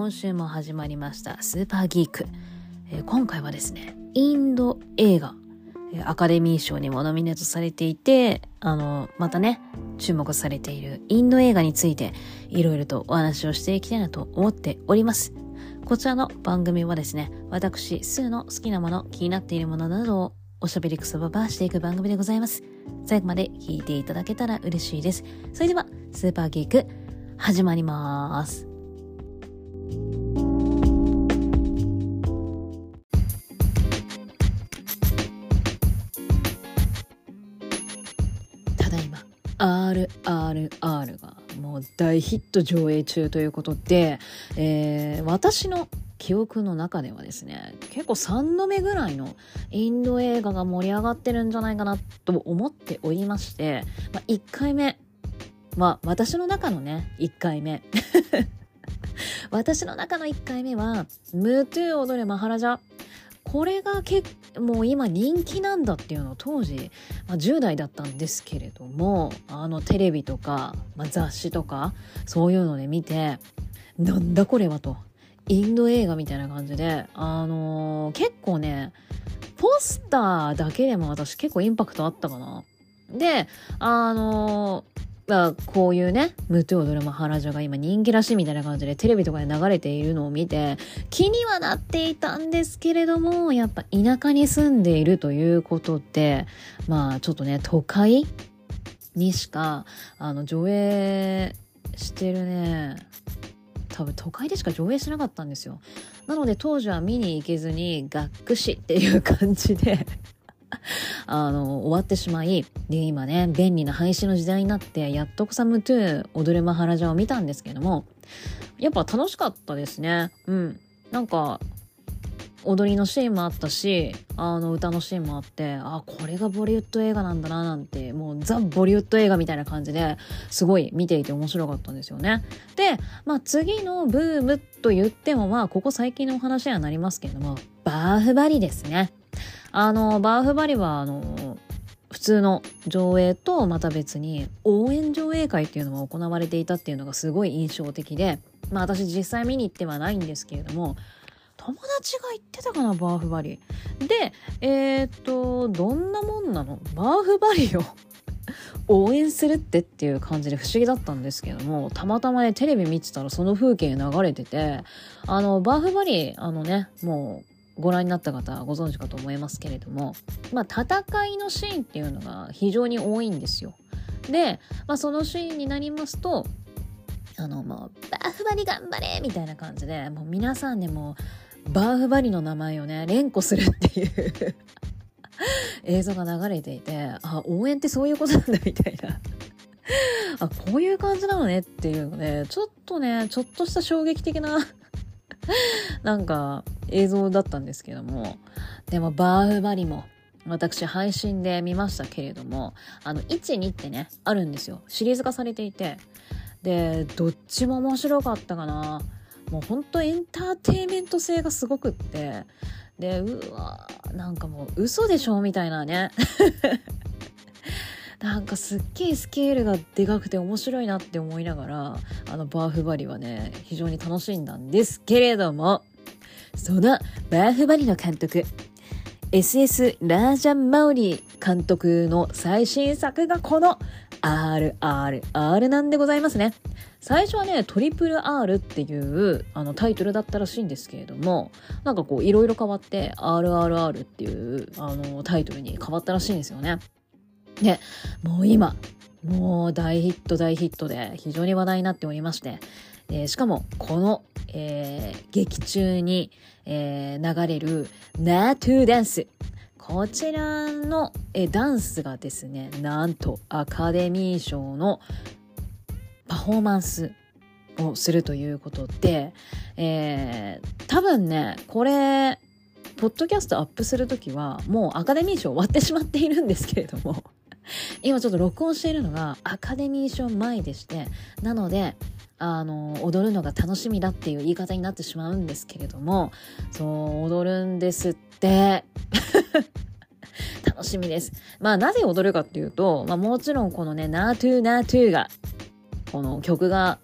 今週も始まりましたスーパーギーク、今回はですねインド映画アカデミー賞にもノミネートされていてまたね注目されているインド映画についていろいろとお話をしていきたいなと思っております。こちらの番組はですね私スーの好きなもの気になっているものなどをおしゃべりくそばばしていく番組でございます。最後まで聞いていただけたら嬉しいです。それではスーパーギーク始まります。ただいま RRR がもう大ヒット上映中ということで、私の記憶の中ではですね結構3度目ぐらいのインド映画が盛り上がってるんじゃないかなと思っておりまして、1回目私の中のね1回目私の中の1回目はムートゥー踊るマハラジャ、これがもう今人気なんだっていうのを当時、10代だったんですけれどもテレビとか、雑誌とかそういうので見てなんだこれはとインド映画みたいな感じで、結構ねポスターだけでも私結構インパクトあったかな。でこういうねムトゥ踊るマハラジャが今人気らしいみたいな感じでテレビとかで流れているのを見て気にはなっていたんですけれども、やっぱ田舎に住んでいるということでちょっとね都会にしか上映してるね多分都会でしか上映しなかったんですよ。なので当時は見に行けずにがっくしっていう感じで終わってしまい、で今ね便利な配信の時代になってやっとこさムトゥ踊るマハラジャを見たんですけども、やっぱ楽しかったですね。なんか踊りのシーンもあったし歌のシーンもあって、これがボリウッド映画なんだななんてもうザ・ボリウッド映画みたいな感じですごい見ていて面白かったんですよね。で、次のブームと言ってもここ最近のお話にはなりますけれどもバーフバリですね。バーフバリは普通の上映とまた別に応援上映会っていうのが行われていたっていうのがすごい印象的で、私実際見に行ってはないんですけれども友達が行ってたかなバーフバリで、どんなもんなのバーフバリを応援するっていう感じで不思議だったんですけども、たまたまねテレビ見てたらその風景流れててバーフバリもうご覧になった方はご存知かと思いますけれども、戦いのシーンっていうのが非常に多いんですよ。で、そのシーンになりますとバーフバリ頑張れみたいな感じでもう皆さんでもバーフバリの名前をね連呼するっていう映像が流れていて、応援ってそういうことなんだみたいなこういう感じなのねっていうので、ちょっとした衝撃的ななんか映像だったんですけども、でもバーフバリも私配信で見ましたけれども1、2ってねあるんですよ。シリーズ化されていて、でどっちも面白かったかな。もうほんとエンターテインメント性がすごくって、でうわなんかもう嘘でしょみたいなねなんかすっげえスケールがでかくて面白いなって思いながらバーフバリはね非常に楽しんだんですけれども、そのバーフバリの監督 SS ラージャン・マウリ監督の最新作がこの RRR なんでございますね。最初はねトリプル R っていうタイトルだったらしいんですけれども、なんかこういろいろ変わって RRR っていうタイトルに変わったらしいんですよね。で、もう今もう大ヒットで非常に話題になっておりまして、しかもこの、劇中に、流れるナートゥーダンス、こちらの、ダンスがですねなんとアカデミー賞のパフォーマンスをするということで、多分ねこれポッドキャストアップするときはもうアカデミー賞終わってしまっているんですけれども今ちょっと録音しているのがアカデミー賞前でして、なので踊るのが楽しみだっていう言い方になってしまうんですけれども、そう踊るんですって楽しみです。なぜ踊るかっていうと、もちろんこのねナートゥーがこの曲が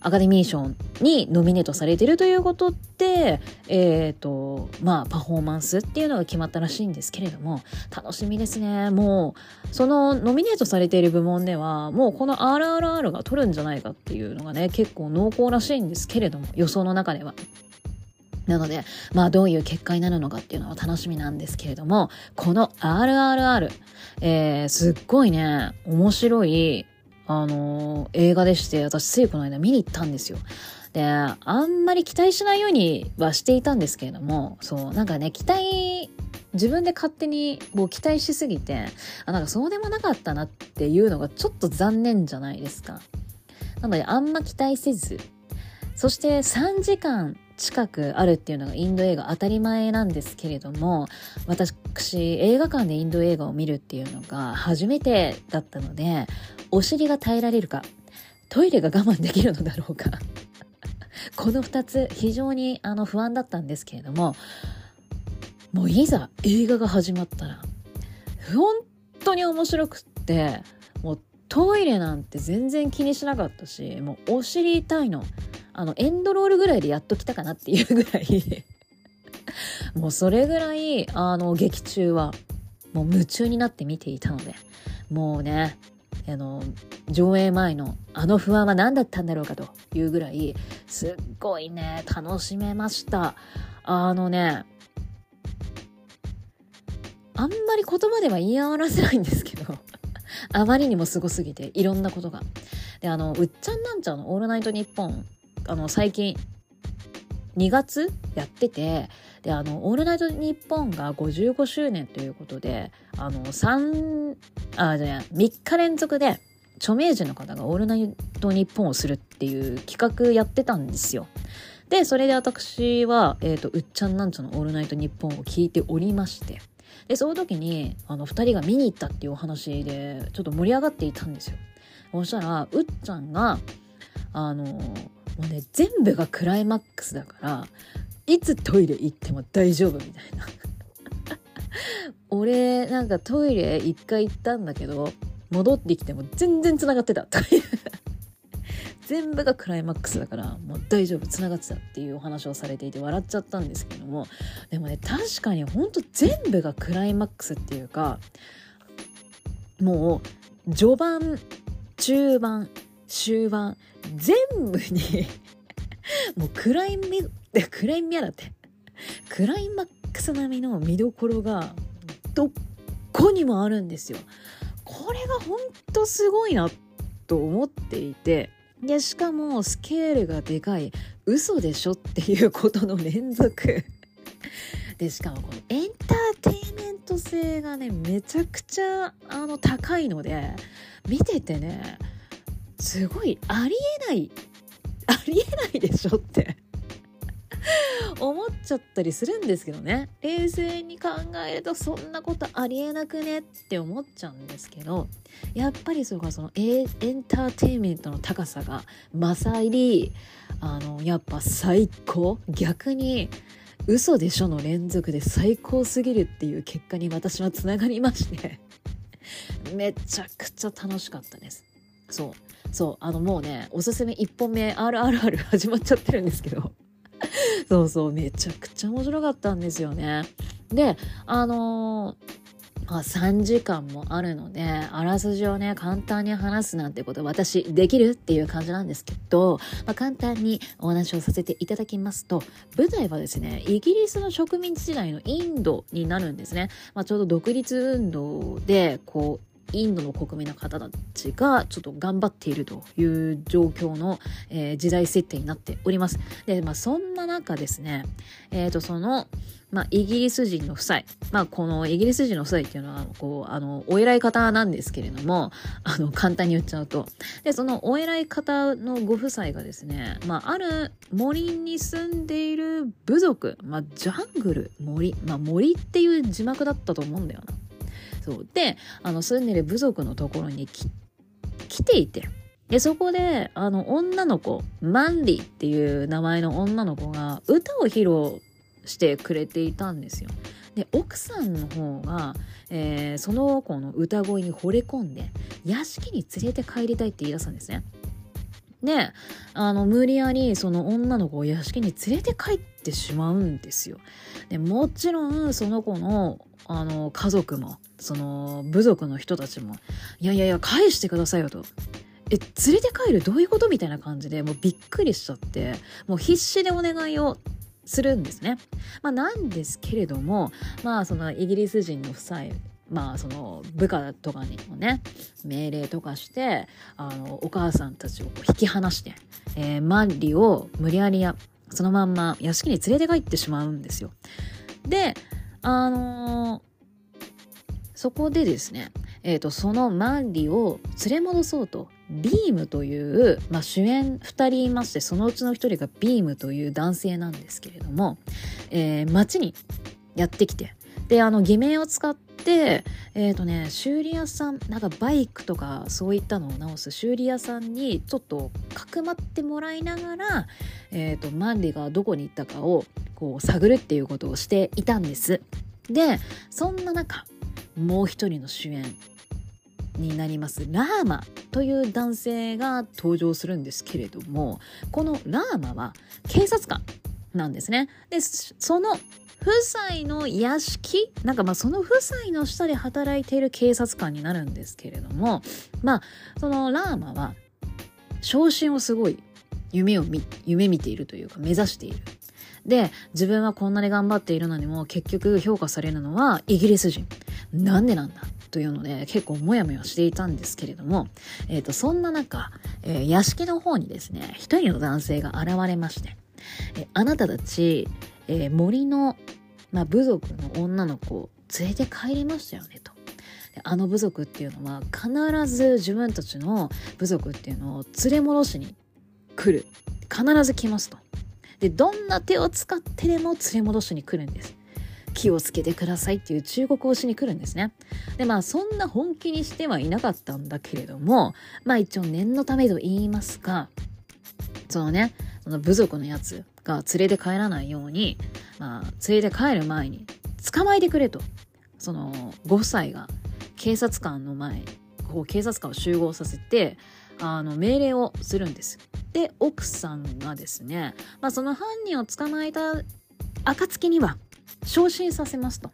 アカデミー賞にノミネートされてるということで、パフォーマンスっていうのが決まったらしいんですけれども、楽しみですね。もうそのノミネートされている部門ではもうこの RRR が取るんじゃないかっていうのがね、結構濃厚らしいんですけれども、予想の中では。なので、どういう結果になるのかっていうのは楽しみなんですけれども、この RRR、すっごいね、面白い、映画でして、私ついこの間見に行ったんですよ。で、あんまり期待しないようにはしていたんですけれども、そう、なんかね、自分で勝手にもう期待しすぎて、なんかそうでもなかったなっていうのがちょっと残念じゃないですか。なので、あんま期待せず、そして3時間、近くあるっていうのがインド映画当たり前なんですけれども、私映画館でインド映画を見るっていうのが初めてだったので、お尻が耐えられるか、トイレが我慢できるのだろうかこの2つ非常に不安だったんですけれども、もういざ映画が始まったら本当に面白くって、もうトイレなんて全然気にしなかったし、もうお尻痛いのエンドロールぐらいでやっと来たかなっていうぐらいもうそれぐらい劇中はもう夢中になって見ていたので、もうね、上映前の不安は何だったんだろうかというぐらい、すっごいね、楽しめました。あんまり言葉では言い表せないんですけどあまりにもすごすぎて、いろんなことがで、うっちゃんなんちゃんのオールナイトニッポン、最近2月やってて、でオールナイトニッポンが55周年ということで、3日連続で著名人の方がオールナイトニッポンをするっていう企画やってたんですよ。でそれで私は、うっちゃんなんちゃんのオールナイトニッポンを聞いておりまして、でその時に2人が見に行ったっていうお話でちょっと盛り上がっていたんですよ。そしたらうっちゃんがもうね、全部がクライマックスだからいつトイレ行っても大丈夫みたいな俺なんかトイレ一回行ったんだけど戻ってきても全然繋がってた全部がクライマックスだからもう大丈夫、繋がってたっていうお話をされていて笑っちゃったんですけども、でもね、確かにほんと全部がクライマックスっていうか、もう序盤、中盤、終盤全部にもうクライマックス並みの見どころがどこにもあるんですよ。これがほんとすごいなと思っていて、でしかもスケールがでかい、嘘でしょっていうことの連続で、しかもこのエンターテインメント性がね、めちゃくちゃ高いので、見ててね、すごいありえないでしょって思っちゃったりするんですけどね。冷静に考えるとそんなことありえなくねって思っちゃうんですけど、やっぱりそのエンターテインメントの高さが勝り、やっぱ最高、逆に嘘でしょの連続で最高すぎるっていう結果に私はつながりましてめちゃくちゃ楽しかったです。そうもうね、おすすめ1本目 RRR 始まっちゃってるんですけどそうめちゃくちゃ面白かったんですよね。で3時間もあるので、あらすじをね、簡単に話すなんてこと私できるっていう感じなんですけど、簡単にお話をさせていただきますと、舞台はですね、イギリスの植民地時代のインドになるんですね。ちょうど独立運動でこうインドの国民の方たちがちょっと頑張っているという状況の、時代設定になっております。で、そんな中ですね、イギリス人の夫妻、このイギリス人の夫妻っていうのはこうお偉い方なんですけれども、簡単に言っちゃうと、でそのお偉い方のご夫妻がですね、ある森に住んでいる部族、ジャングル、森、森っていう字幕だったと思うんだよな。で住んでる部族のところに来ていて、でそこで女の子、マンディっていう名前の女の子が歌を披露してくれていたんですよ。で奥さんの方が、その子の歌声に惚れ込んで屋敷に連れて帰りたいって言い出すんですね。で、無理やりその女の子を屋敷に連れて帰ってしまうんですよ。でもちろんその子の家族もその部族の人たちもいやいやいや返してくださいよと、連れて帰るどういうことみたいな感じで、もうびっくりしちゃって、もう必死でお願いをするんですね。まあ、なんですけれども、まあそのイギリス人の夫妻、まあその部下とかにもね命令とかして、お母さんたちを引き離して、マリを無理やりそのまんま屋敷に連れて帰ってしまうんですよ。でそこでですね、そのマリを連れ戻そうとビームという、まあ、主演2人いまして、そのうちの1人がビームという男性なんですけれども、町にやってきて、で偽名を使って修理屋さん、なんかバイクとかそういったのを直す修理屋さんにちょっとかくまってもらいながら、マンリがどこに行ったかをこう探るっていうことをしていたんです。でそんな中、もう一人の主演になりますラーマという男性が登場するんですけれども、このラーマは警察官なんですね。でその夫妻の屋敷、なんかまあその夫妻の下で働いている警察官になるんですけれども、まあそのラーマは昇進をすごい夢見ているというか目指している。で自分はこんなに頑張っているのにも結局評価されるのはイギリス人、なんでなんだというので結構モヤモヤしていたんですけれども、そんな中、屋敷の方にですね一人の男性が現れまして、あなたたち、森の、まあ、部族の女の子を連れて帰りましたよねと。で部族っていうのは必ず自分たちの部族っていうのを連れ戻しに来る、必ず来ますと。でどんな手を使ってでも連れ戻しに来るんです、気をつけてくださいっていう忠告をしに来るんですね。でまあそんな本気にしてはいなかったんだけれども、まあ一応念のためと言いますか、そのねその部族のやつが連れて帰らないように、まあ、連れて帰る前に捕まえてくれと、そのご夫妻が警察官の前こう警察官を集合させて命令をするんです。で奥さんがですね、まあ、その犯人を捕まえた暁には昇進させますと、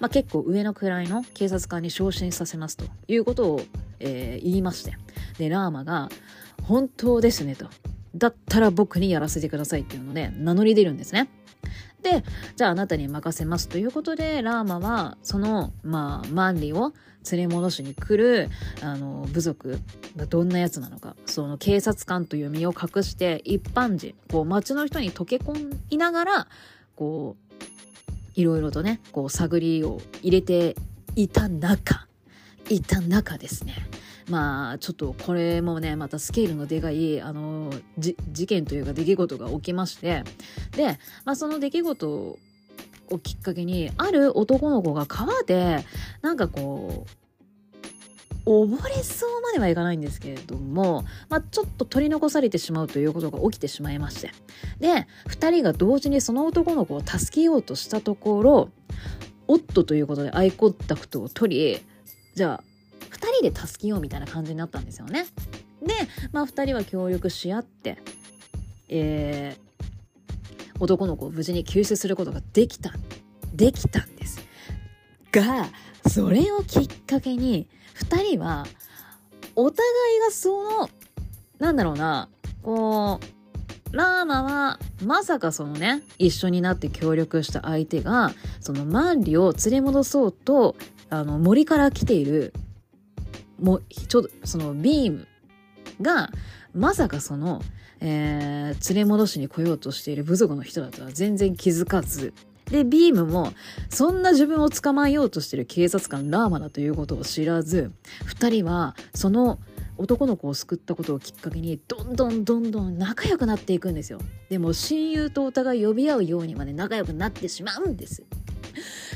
まあ、結構上の位の警察官に昇進させますということを、言いまして、でラーマが本当ですねと、だったら僕にやらせてくださいっていうので名乗り出るんですね。でじゃああなたに任せますということで、ラーマはその、まあ、マンリを連れ戻しに来る部族がどんなやつなのか、その警察官という身を隠して一般人こう町の人に溶け込みながらこういろいろとねこう探りを入れていた中ですね、まあちょっとこれもねまたスケールのでかい事件というか出来事が起きまして、で、まあ、その出来事をきっかけにある男の子が川でなんかこう溺れそうまではいかないんですけれども、まあ、ちょっと取り残されてしまうということが起きてしまいまして、で2人が同時にその男の子を助けようとしたところ、おっとということでアイコンタクトを取り、じゃあ2人で助けようみたいな感じになったんですよね。で、まあ、2人は協力し合って、男の子を無事に救出することができたんですが、それをきっかけに2人はお互いがそのなんだろうなこうラーマはまさかそのね一緒になって協力した相手がそのマンリを連れ戻そうと森から来ているちょっとそのビームがまさかその、連れ戻しに来ようとしている部族の人だとは全然気づかずで、ビームもそんな自分を捕まえようとしてる警察官ラーマだということを知らず、二人はその男の子を救ったことをきっかけにどんどん仲良くなっていくんですよ。でも親友とお互い呼び合うようにまで仲良くなってしまうんです。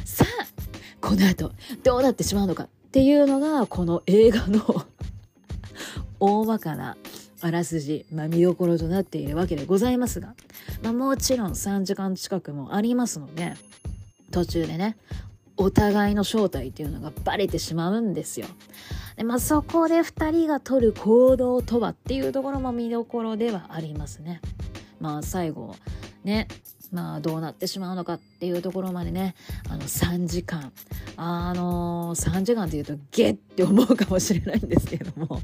さあこの後どうなってしまうのかっていうのがこの映画の大まかなあらすじ、まあ、見どころとなっているわけでございますが、まあ、もちろん3時間近くもありますので、途中でねお互いの正体っていうのがバレてしまうんですよ。で、まあ、そこで2人が取る行動とはっていうところも見どころではありますね。まあ最後ね、まあどうなってしまうのかっていうところまでね、3時間、3時間っていうとゲッって思うかもしれないんですけども、も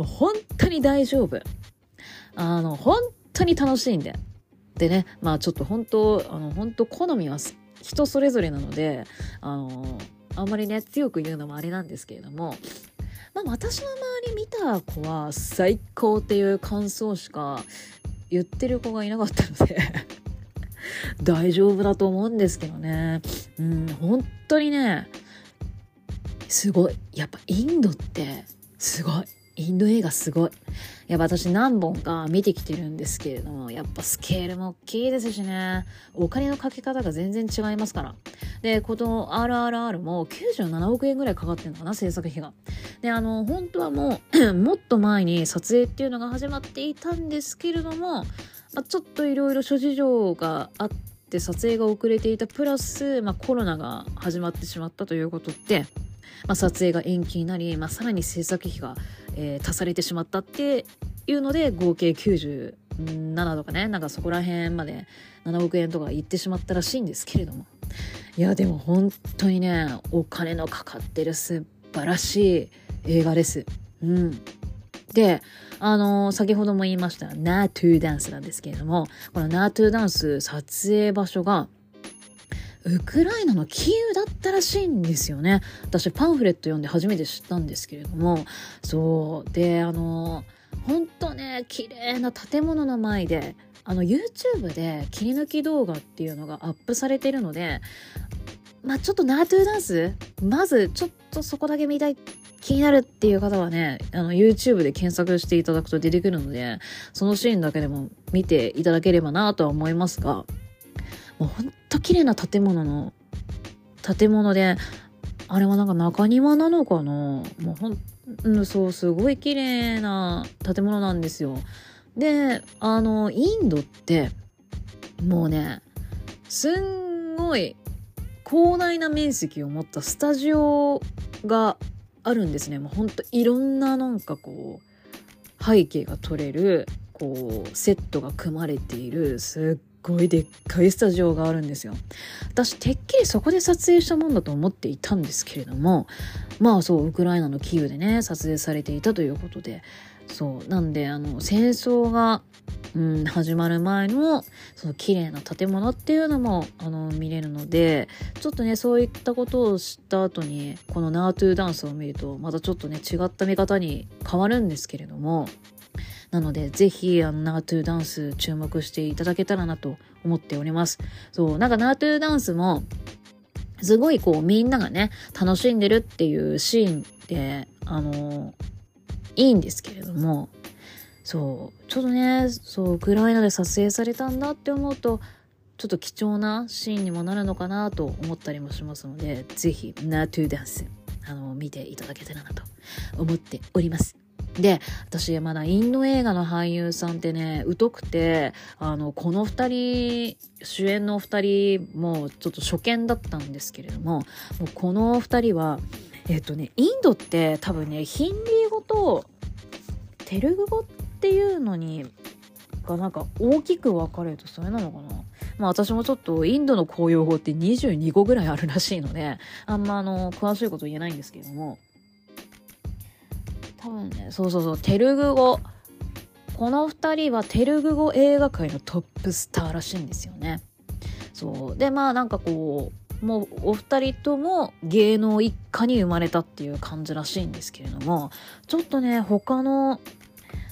う本当に大丈夫、本当に楽しいんで、でね、まあちょっと本当好みは人それぞれなので、あんまりね強く言うのもあれなんですけれども、まあ私の周り見た子は最高っていう感想しか言ってる子がいなかったので大丈夫だと思うんですけどね。本当にね、すごい、やっぱインドってすごい、インド映画すごい。やっぱ私何本か見てきてるんですけれども、やっぱスケールも大きいですしね、お金のかけ方が全然違いますから。で、この RRR も97億円ぐらいかかってるのかな、制作費が。で、本当はもうもっと前に撮影っていうのが始まっていたんですけれども、ちょっといろいろ諸事情があって撮影が遅れていたプラス、コロナが始まってしまったということで、撮影が延期になり、さらに制作費が、足されてしまったっていうので、合計97とかね、なんかそこら辺まで7億円とかいってしまったらしいんですけれども、いやでも本当にね、お金のかかってる素晴らしい映画です。で、先ほども言いましたナートゥーダンスなんですけれども、このナートゥーダンス撮影場所がウクライナのキーウだったらしいんですよね。私パンフレット読んで初めて知ったんですけれども、そうで、ほんとね、綺麗な建物の前で、YouTube で切り抜き動画っていうのがアップされてるので、ちょっとナートゥーダンス、まずちょっとそこだけ見たい、気になるっていう方はね、YouTube で検索していただくと出てくるので、そのシーンだけでも見ていただければなとは思いますが、もうほんと綺麗な建物で、あれはなんか中庭なのかな、そう、すごい綺麗な建物なんですよ。で、インドってもうね、すんごい広大な面積を持ったスタジオがあるんですね。もうほんといろんななんかこう背景が撮れる、こうセットが組まれている、すっごいでっかいスタジオがあるんですよ。私てっきりそこで撮影したもんだと思っていたんですけれども、ウクライナのキーウでね撮影されていたということで、そうなんで、戦争が、始まる前のその綺麗な建物っていうのも見れるので、ちょっとねそういったことを知った後にこのナートゥーダンスを見ると、またちょっとね違った見方に変わるんですけれども、なのでぜひナートゥーダンス注目していただけたらなと思っております。そうなんかナートゥーダンスもすごいこうみんながね楽しんでるっていうシーンでいいんですけれども、ちょっとね、ウクライナで撮影されたんだって思うと、ちょっと貴重なシーンにもなるのかなと思ったりもしますので、ぜひナートゥーダンス見ていただけたらなと思っております。で、私まだインド映画の俳優さんってね疎くて、この2人、主演の2人もちょっと初見だったんですけれども、もうこの2人はインドって多分ねヒンディー語とテルグ語っていうのにがなんか大きく分かれるとそれなのかな。私もちょっとインドの公用語って22語ぐらいあるらしいので、あんま詳しいこと言えないんですけども、多分ね、テルグ語、この2人はテルグ語映画界のトップスターらしいんですよね。でなんかこうもうお二人とも芸能一家に生まれたっていう感じらしいんですけれども、ちょっとね他の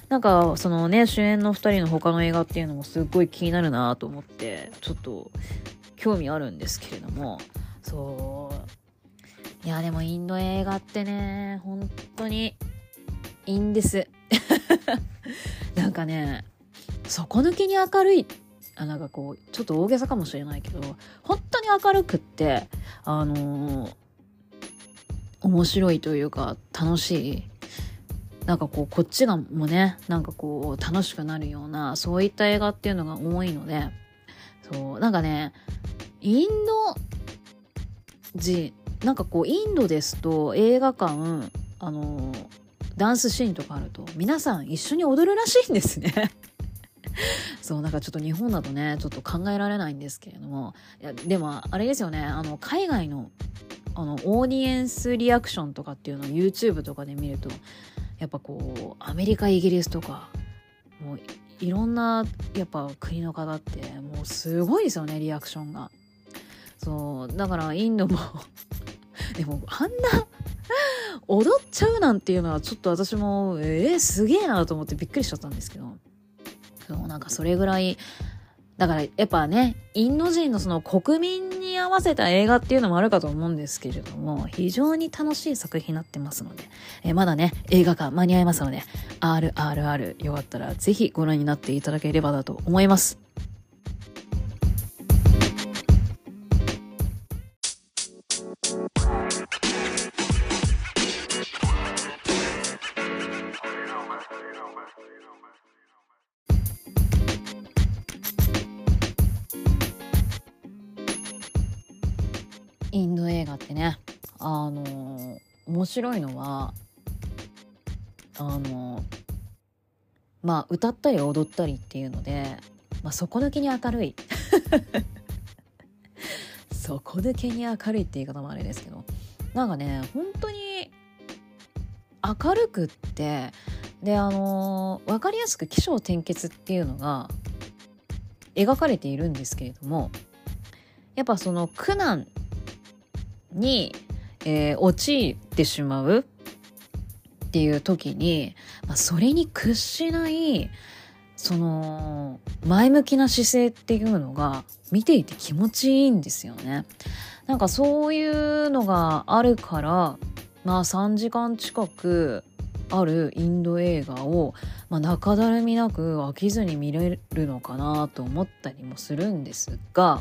なんかそのね主演の二人の他の映画っていうのもすっごい気になるなと思って、ちょっと興味あるんですけれども、いやでもインド映画ってね本当にいいんですなんかね底抜けに明るい、なんかこうちょっと大げさかもしれないけど本当に明るくって、面白いというか楽しい、なんかこうこっちがもねなんかこう楽しくなるような、そういった映画っていうのが多いので、なんかねインド人、なんかこうインドですと映画館ダンスシーンとかあると皆さん一緒に踊るらしいんですねそう、なんかちょっと日本だとねちょっと考えられないんですけれども、いやでもあれですよね、海外のオーディエンスリアクションとかっていうのを YouTube とかで見るとやっぱこうアメリカイギリスとかもういろんなやっぱ国の方ってもうすごいですよね、リアクションが。そうだからインドもでもあんな踊っちゃうなんていうのはちょっと私もすげえなと思ってびっくりしちゃったんですけど、そうなんかそれぐらいだからやっぱねインド人のその国民に合わせた映画っていうのもあるかと思うんですけれども、非常に楽しい作品になってますので、まだね映画館間に合いますので RRR よかったらぜひご覧になっていただければだと思います。インド映画ってね、面白いのはまあ歌ったり踊ったりっていうので、まあ、底抜けに明るい底抜けに明るいって言い方もあれですけど、なんかね本当に明るくって、で分かりやすく起承転結っていうのが描かれているんですけれども、やっぱその苦難に、陥ってしまうっていう時に、まあ、それに屈しないその前向きな姿勢っていうのが見ていて気持ちいいんですよね。なんかそういうのがあるから、まあ、3時間近くあるインド映画を、まあ、中だるみなく飽きずに見れるのかなと思ったりもするんですが、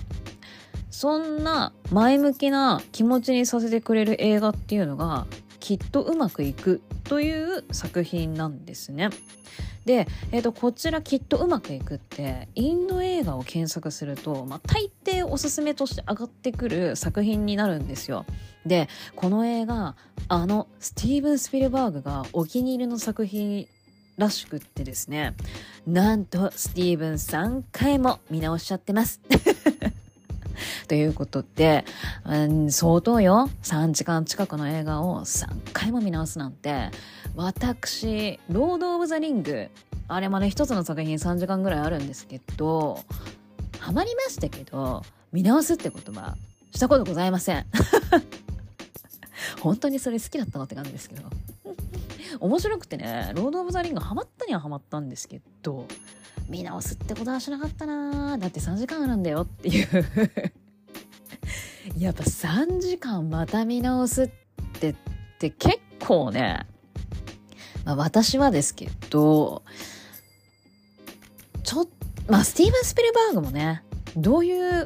そんな前向きな気持ちにさせてくれる映画っていうのがきっとうまくいくという作品なんですね。で、こちらきっとうまくいくってインド映画を検索すると、まあ、大抵おすすめとして上がってくる作品になるんですよ。で、この映画スティーブン・スピルバーグがお気に入りの作品らしくってですね、なんとスティーブン3回も見直しちゃってますということで、相当よ、3時間近くの映画を3回も見直すなんて、私ロード・オブ・ザ・リング、あれもね一つの作品3時間ぐらいあるんですけどハマりましたけど、見直すってことはしたことございません本当にそれ好きだったのって感じですけど面白くてね、ロード・オブ・ザ・リングハマったにはハマったんですけど、見直すってことはしなかったな、だって3時間あるんだよっていうやっぱ3時間また見直すって結構ね、まあ、私はですけどまあスティーブン・スピルバーグもねどういう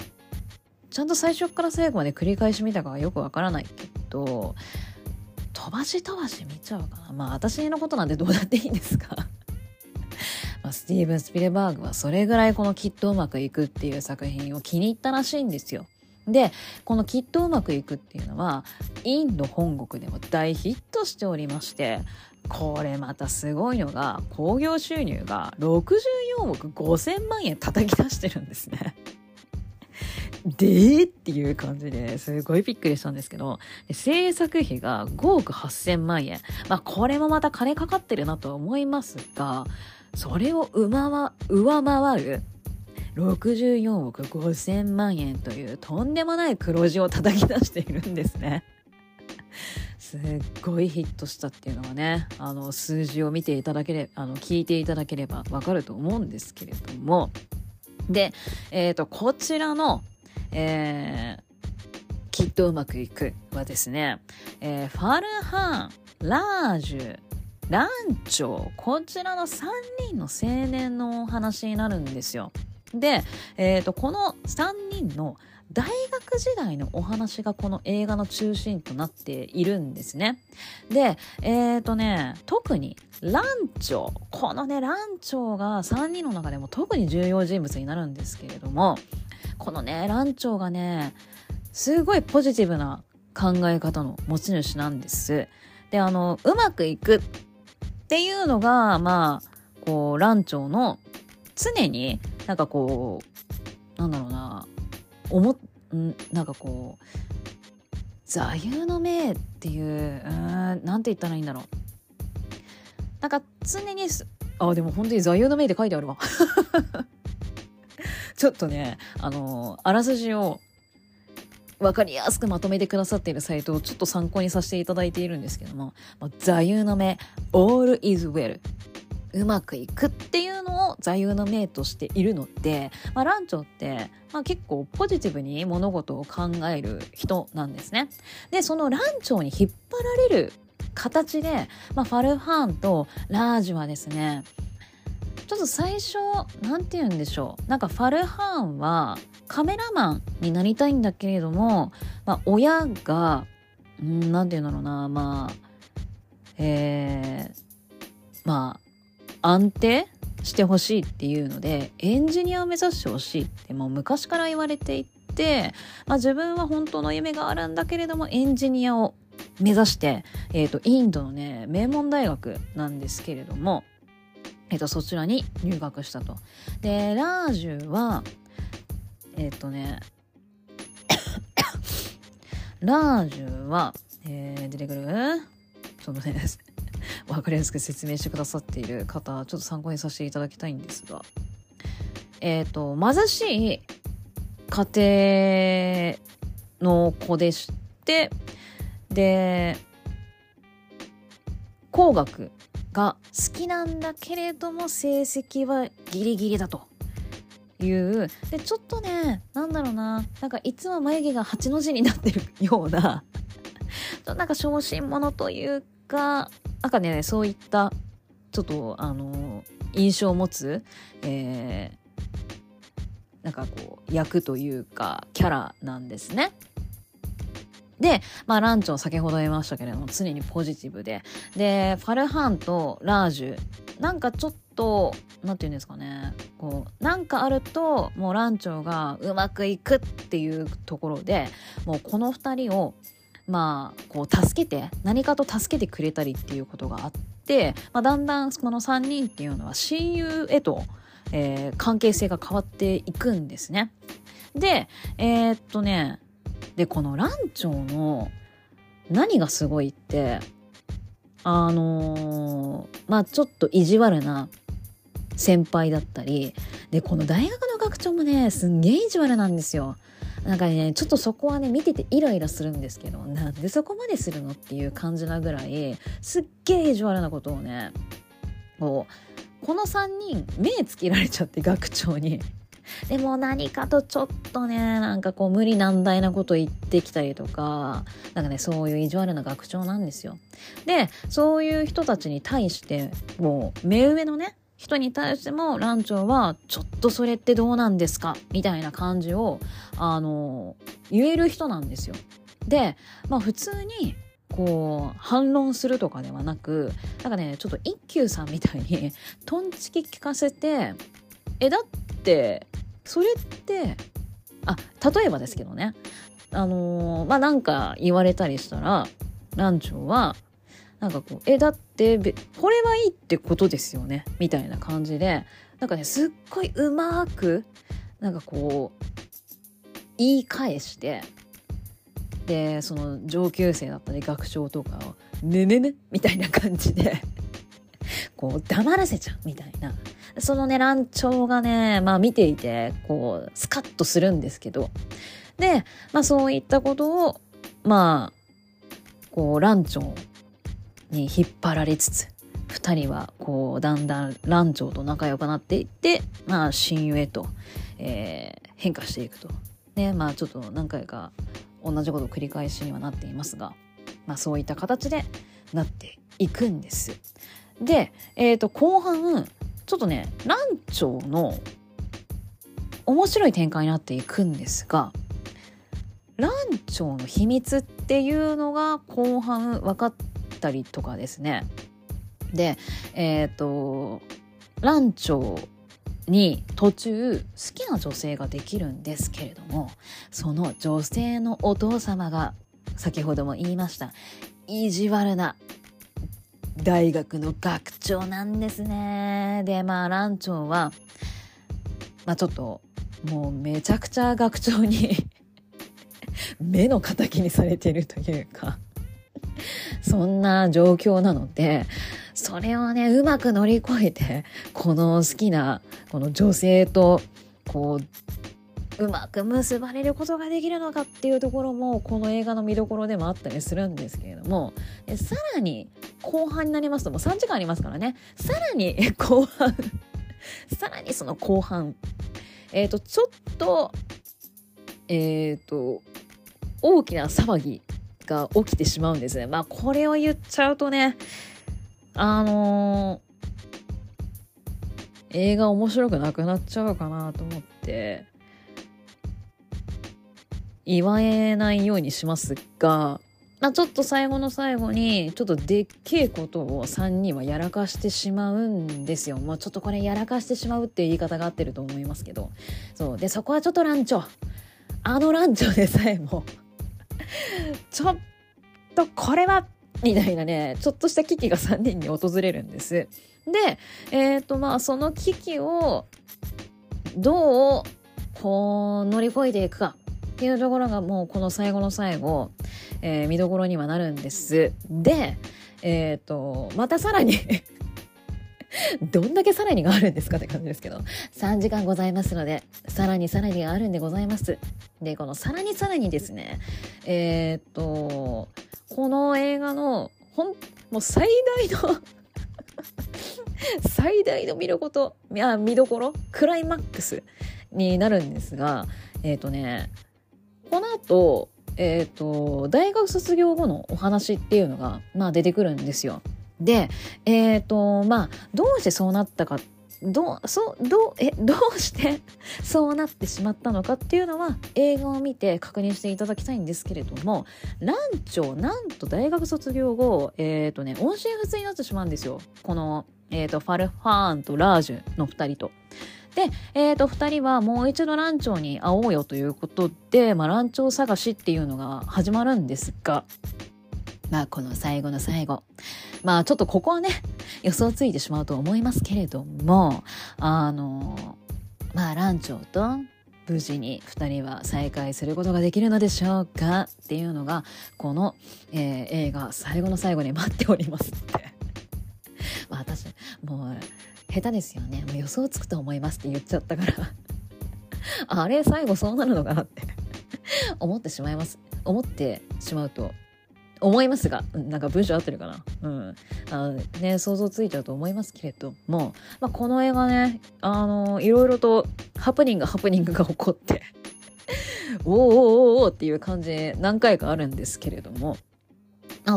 ちゃんと最初から最後まで繰り返し見たかはよくわからないけど、飛ばし見ちゃうかな。まあ私のことなんてどうだっていいんですかスティーブン・スピルバーグはそれぐらいこのきっとうまくいくっていう作品を気に入ったらしいんですよ。で、このきっとうまくいくっていうのはインド本国でも大ヒットしておりまして、これまたすごいのが興行収入が64億5000万円叩き出してるんですねでっていう感じですごいびっくりしたんですけど、制作費が5億8000万円、まあ、これもまた金かかってるなとは思いますが、それを上回る64億5000万円というとんでもない黒字を叩き出しているんですねすっごいヒットしたっていうのはね、数字を見ていただければ聞いていただければわかると思うんですけれども、で、こちらの、きっとうまくいくはですね、ファルハーン、ラージュ、ランチョ、こちらの3人の青年のお話になるんですよ。で、この3人の大学時代のお話がこの映画の中心となっているんですね。で、特にランチョ、このねランチョが3人の中でも特に重要人物になるんですけれども、このねランチョがねすごいポジティブな考え方の持ち主なんです。で、うまくいくっていうのが、まあ、こう、蘭長の常になんかこう、なんだろうな、なんかこう、座右の銘っていう、なんて言ったらいいんだろう。なんか常に、でも本当に座右の銘って書いてあるわ。ちょっとね、あらすじを分かりやすくまとめてくださっているサイトをちょっと参考にさせていただいているんですけども、座右の銘 All is well、 うまくいくっていうのを座右の銘としているので、蘭長って、結構ポジティブに物事を考える人なんですね。で、その蘭長に引っ張られる形で、ファルファーンとラージはですね、ちょっと最初なんて言うんでしょう、なんかファルハーンはカメラマンになりたいんだけれども、親がなんて言うんだろうな、安定してほしいっていうのでエンジニアを目指してほしいってもう昔から言われていて、自分は本当の夢があるんだけれどもエンジニアを目指して、インドのね名門大学なんですけれども、そちらに入学したと。で、ラージュはラージュは、出てくるちょっとね分かりやすく説明してくださっている方、ちょっと参考にさせていただきたいんですが、貧しい家庭の子でして、で工学が好きなんだけれども成績はギリギリだという。で、ちょっとね、なんだろうな、なんかいつも眉毛が8の字になってるようななんか小心者というか、なんかねそういったちょっと印象を持つ、なんかこう役というかキャラなんですね。で、蘭長先ほど言いましたけれども常にポジティブで、でファルハーンとラージュなんかちょっとなんていうんですかね、こうなんかあるともう蘭長がうまくいくっていうところで、もうこの2人をこう助けて、何かと助けてくれたりっていうことがあって、だんだんこの3人っていうのは親友へと、関係性が変わっていくんですね。ででこの蘭長の何がすごいって、ちょっと意地悪な先輩だったりで、この大学の学長もねすんげえ意地悪なんですよ。なんかねちょっとそこはね見ててイライラするんですけど、なんでそこまでするのっていう感じなぐらいすっげえ意地悪なことをね、この3人目つけられちゃって、学長にでも何かとちょっとねなんかこう無理難題なこと言ってきたりとか、なんかねそういう意地悪な学長なんですよ。でそういう人たちに対してもう目上のね人に対しても蘭長はちょっとそれってどうなんですかみたいな感じを言える人なんですよ。で普通にこう反論するとかではなく、なんかねちょっと一休さんみたいにトンチキ聞かせて、だってそれって例えばですけどね、なんか言われたりしたら蘭長はなんかこうだってこれはいいってことですよねみたいな感じで、なんかねすっごいうまくなんかこう言い返して、でその上級生だったり学長とかをねみたいな感じでこう黙らせちゃうみたいな、そのね蘭長がね見ていてこうスカッとするんですけど、でそういったことをこう蘭長に引っ張られつつ、2人はこうだんだん蘭長と仲良くなっていって親友へと、変化していくと。でちょっと何回か同じことを繰り返しにはなっていますが、そういった形でなっていくんです。で、後半ちょっとね蘭長の面白い展開になっていくんですが、蘭長の秘密っていうのが後半分かったりとかですね。で蘭長に途中好きな女性ができるんですけれども、その女性のお父様が先ほども言いました意地悪な大学の学長なんですね。で蘭長はちょっともうめちゃくちゃ学長に目の敵にされてるというかそんな状況なので、それをねうまく乗り越えてこの好きなこの女性とこううまく結ばれることができるのかっていうところもこの映画の見どころでもあったりするんですけれども、でさらに後半になりますともう3時間ありますからね、さらに後半さらにその後半ちょっと大きな騒ぎが起きてしまうんですね。これを言っちゃうとね映画面白くなくなっちゃうかなと思って言われないようにしますが、ちょっと最後の最後にちょっとでっけえことを3人はやらかしてしまうんですよ。ちょっとこれやらかしてしまうっていう言い方が合ってると思いますけど、そうでそこはちょっと蘭長蘭長でさえもちょっとこれはみたいなねちょっとした危機が3人に訪れるんです。でその危機をどうこう乗り越えていくかっていうところがもうこの最後の最後、見どころにはなるんです。でまたさらにどんだけさらにがあるんですかって感じですけど、3時間ございますのでさらにさらにがあるんでございます。でこのさらにさらにですねこの映画のもう最大の最大の見どころクライマックスになるんですが、この後、大学卒業後のお話っていうのが、出てくるんですよ。でどうしてそうなったかどうしてそうなってしまったのかっていうのは映画を見て確認していただきたいんですけれども、蘭長なんと大学卒業後音信不通になってしまうんですよ。この、ファルファーンとラージュの2人とで、2人はもう一度蘭長に会おうよということで、蘭長探しっていうのが始まるんですが、この最後の最後ちょっとここはね予想ついてしまうと思いますけれども、蘭長と無事に2人は再会することができるのでしょうかっていうのがこの、映画最後の最後に待っておりますって私もう下手ですよね。もう予想つくと思いますって言っちゃったからあれ最後そうなるのかなって思ってしまうと思いますが、なんか文章合ってるかな、想像ついちゃうと思いますけれども、この映画ねいろいろとハプニングが起こっておーっていう感じ何回かあるんですけれども、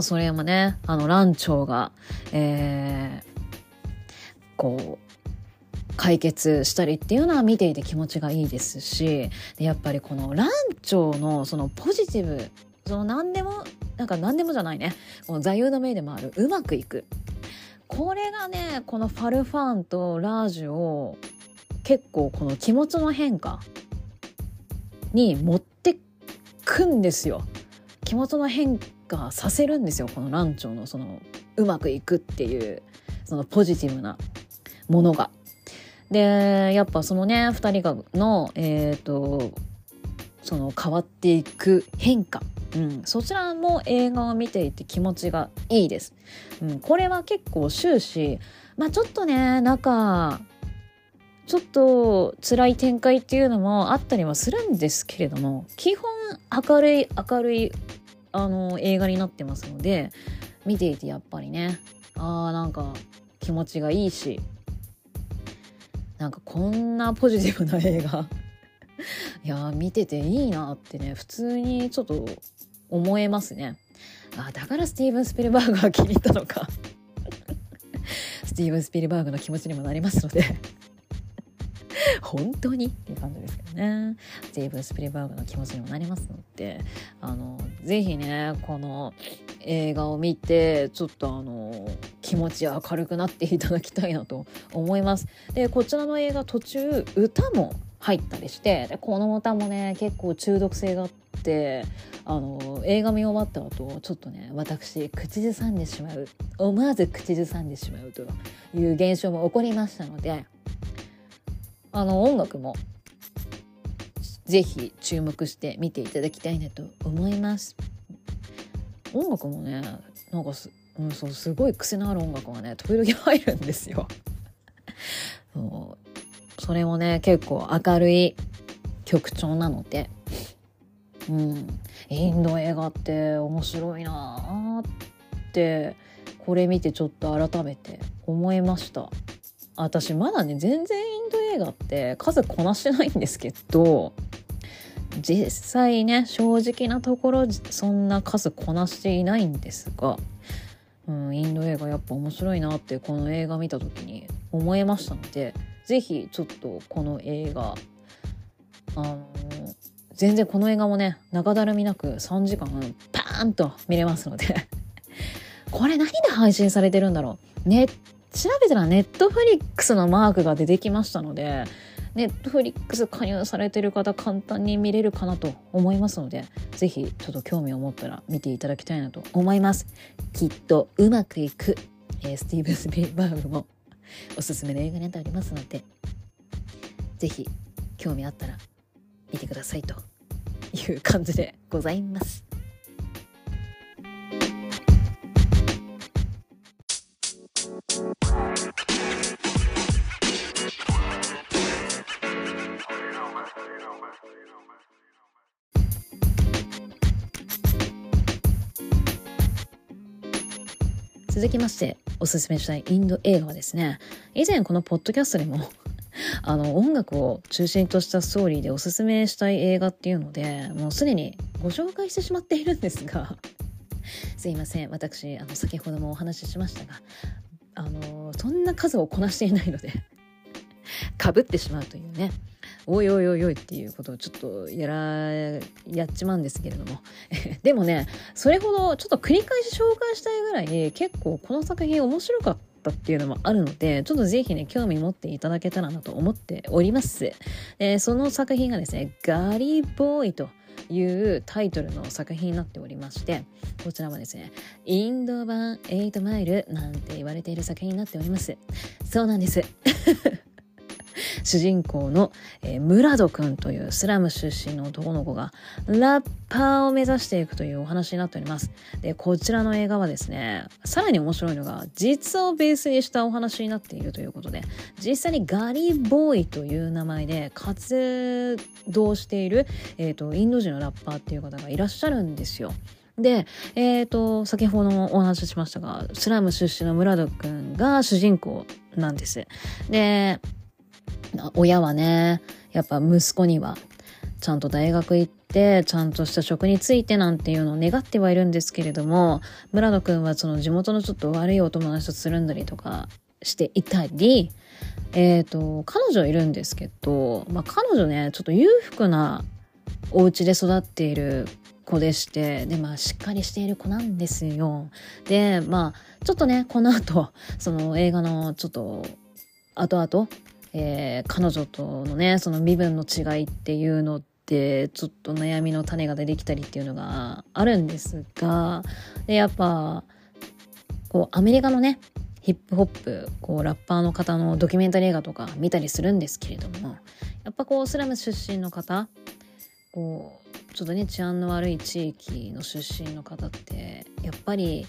それもね蘭長が、こう解決したりっていうのは見ていて気持ちがいいですし、でやっぱりこの蘭長のそのポジティブ何でもじゃないねこの座右の銘でもあるうまくいく、これがねこのファルファーンとラージュを結構この気持ちの変化に持ってくんですよ。気持ちの変化させるんですよこの蘭長のそのうまくいくっていうそのポジティブなものが。でやっぱそのね2人のその変わっていく変化、そちらも映画を見ていて気持ちがいいです。これは結構終始、ちょっとねちょっと辛い展開っていうのもあったりはするんですけれども、基本明るい映画になってますので、見ていてやっぱりねなんか気持ちがいいし、なんかこんなポジティブな映画いや見てていいなってね普通にちょっと思えますね。だからスティーブン・スピルバーグは気に入ったのかスティーブン・スピルバーグの気持ちにもなりますので本当にっていう感じですけどね、スティーブン・スピルバーグの気持ちにもなりますので、ぜひねこの映画を見てちょっと気持ち明るくなっていただきたいなと思います。でこちらの映画途中歌も入ったりして、でこの歌もね結構中毒性があって、映画見終わった後ちょっとね私口ずさんでしまう、思わず口ずさんでしまうという現象も起こりましたので、音楽もぜひ注目して見ていただきたいなと思います。音楽もねなんかすごい癖のある音楽がね時々入るんですよそれもね結構明るい曲調なので、インド映画って面白いなってこれ見てちょっと改めて思いました。私まだね全然インド映画って数こなしてないんですけど、実際ね正直なところそんな数こなしていないんですが、インド映画やっぱ面白いなってこの映画見た時に思いましたので、ぜひちょっとこの映画全然この映画もね長だるみなく3時間パーンと見れますのでこれ何で配信されてるんだろうね、調べたらネットフリックスのマークが出てきましたので、ネットフリックス加入されてる方簡単に見れるかなと思いますので、ぜひちょっと興味を持ったら見ていただきたいなと思います。きっとうまくいく、スティーブン・スピルバーグもおすすめの映画になっておりますので、ぜひ興味あったら見てくださいという感じでございます。続きましておすすめしたいインド映画はですね、以前このポッドキャストでも音楽を中心としたストーリーでおすすめしたい映画っていうのでもうすでにご紹介してしまっているんですがすいません、私先ほどもお話ししましたがそんな数をこなしていないのでかぶってしまうというね、おいおいおいおいっていうことをちょっとやっちまうんですけれどもでもねそれほどちょっと繰り返し紹介したいぐらい結構この作品面白かったっていうのもあるので、ちょっとぜひね興味持っていただけたらなと思っております。その作品がですねガリボーイというタイトルの作品になっておりまして、こちらはですねインド版8マイルなんて言われている作品になっております。そうなんです主人公の、ムラド君というスラム出身の男の子がラッパーを目指していくというお話になっております。でこちらの映画はですねさらに面白いのが実話をベースにしたお話になっているということで、実際にガリボーイという名前で活動している、インド人のラッパーっていう方がいらっしゃるんですよ。で、先ほどもお話ししましたがスラム出身のムラド君が主人公なんです。で親はねやっぱ息子にはちゃんと大学行ってちゃんとした職に就いてなんていうのを願ってはいるんですけれども、村野くんはその地元のちょっと悪いお友達とつるんだりとかしていたり、彼女いるんですけど、彼女ねちょっと裕福なお家で育っている子でして、でしっかりしている子なんですよ。でちょっとねこの後その映画のちょっと後々彼女とのねその身分の違いっていうのってちょっと悩みの種が出てきたりっていうのがあるんですが、でやっぱこうアメリカのねヒップホップこうラッパーの方のドキュメンタリー映画とか見たりするんですけれども、やっぱこうスラム出身の方こうちょっとね治安の悪い地域の出身の方ってやっぱり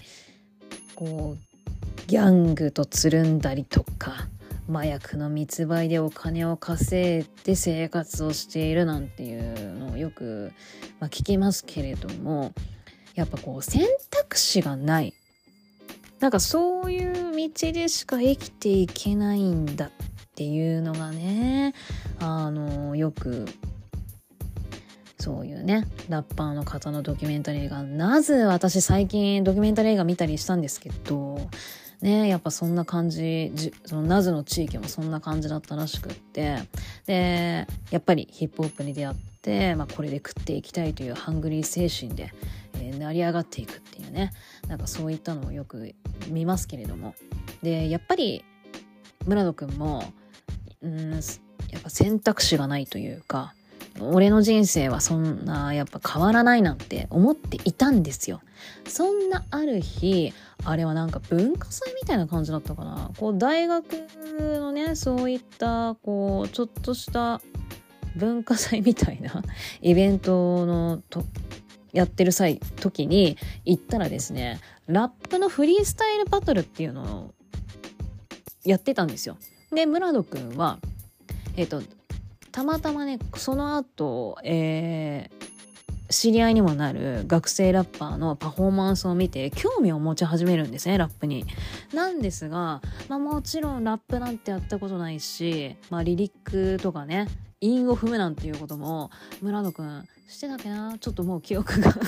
こうギャングとつるんだりとか麻薬の密売でお金を稼いで生活をしているなんていうのをよく、聞きますけれども、やっぱこう選択肢がない、なんかそういう道でしか生きていけないんだっていうのがねよくそういうねラッパーの方のドキュメンタリー映画、なぜ私最近ドキュメンタリー映画見たりしたんですけどね、やっぱそんな感じ、そのナズの地域もそんな感じだったらしくって、でやっぱりヒップホップに出会って、これで食っていきたいというハングリー精神で、成り上がっていくっていうね、なんかそういったのをよく見ますけれども、でやっぱり村野くんもやっぱ選択肢がないというか、俺の人生はそんなやっぱ変わらないなんて思っていたんですよ。そんなある日、あれはなんか文化祭みたいな感じだったかな、こう大学のね、そういったこうちょっとした文化祭みたいなイベントのやってる時に行ったらですね、ラップのフリースタイルバトルっていうのをやってたんですよ。で、村野くんはたまたまね、その後、知り合いにもなる学生ラッパーのパフォーマンスを見て興味を持ち始めるんですね、ラップに。なんですが、まあ、もちろんラップなんてやったことないし、まあ、リリックとかね、韻を踏むなんていうことも村野くんしてたっけな、ちょっともう記憶が申し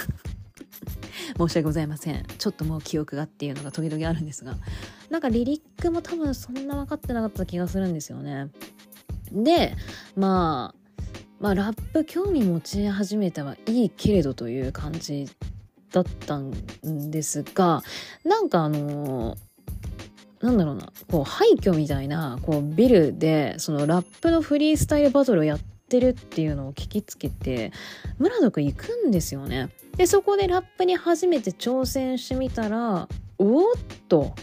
訳ございません。ちょっともう記憶がっていうのが時々あるんですが、なんかリリックも多分そんな分かってなかった気がするんですよね。で、まあラップ興味持ち始めたはいいけれどという感じだったんですが、なんかなんだろうな、こう廃墟みたいなこうビルでそのラップのフリースタイルバトルをやってるっていうのを聞きつけて村野くん行くんですよね。で、そこでラップに初めて挑戦してみたら、おっと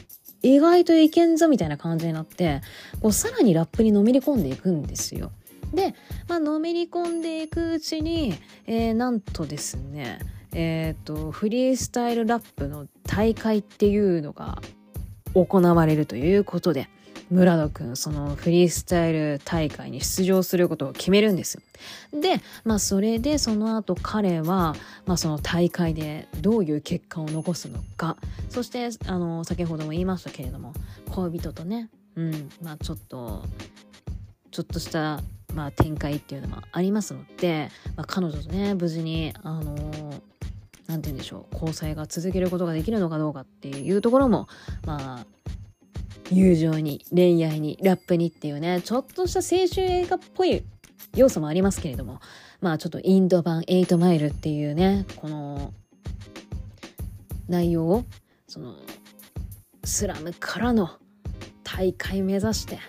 意外といけんぞみたいな感じになって、こうさらにラップにのめり込んでいくんですよ。で、まあ、のめり込んでいくうちに、なんとですね、フリースタイルラップの大会っていうのが行われるということで、村野くんそのフリースタイル大会に出場することを決めるんですよ。で、まあ、それでその後彼は、まあ、その大会でどういう結果を残すのか、そして先ほども言いましたけれども、恋人とね、まあ、ちょっとした、まあ、展開っていうのもありますので、まあ、彼女とね無事になんて言うんでしょう、交際が続けることができるのかどうかっていうところも、まあ友情に恋愛にラップにっていうね、ちょっとした青春映画っぽい要素もありますけれども、まあちょっとインド版8マイルっていうね、この内容をそのスラムからの大会目指して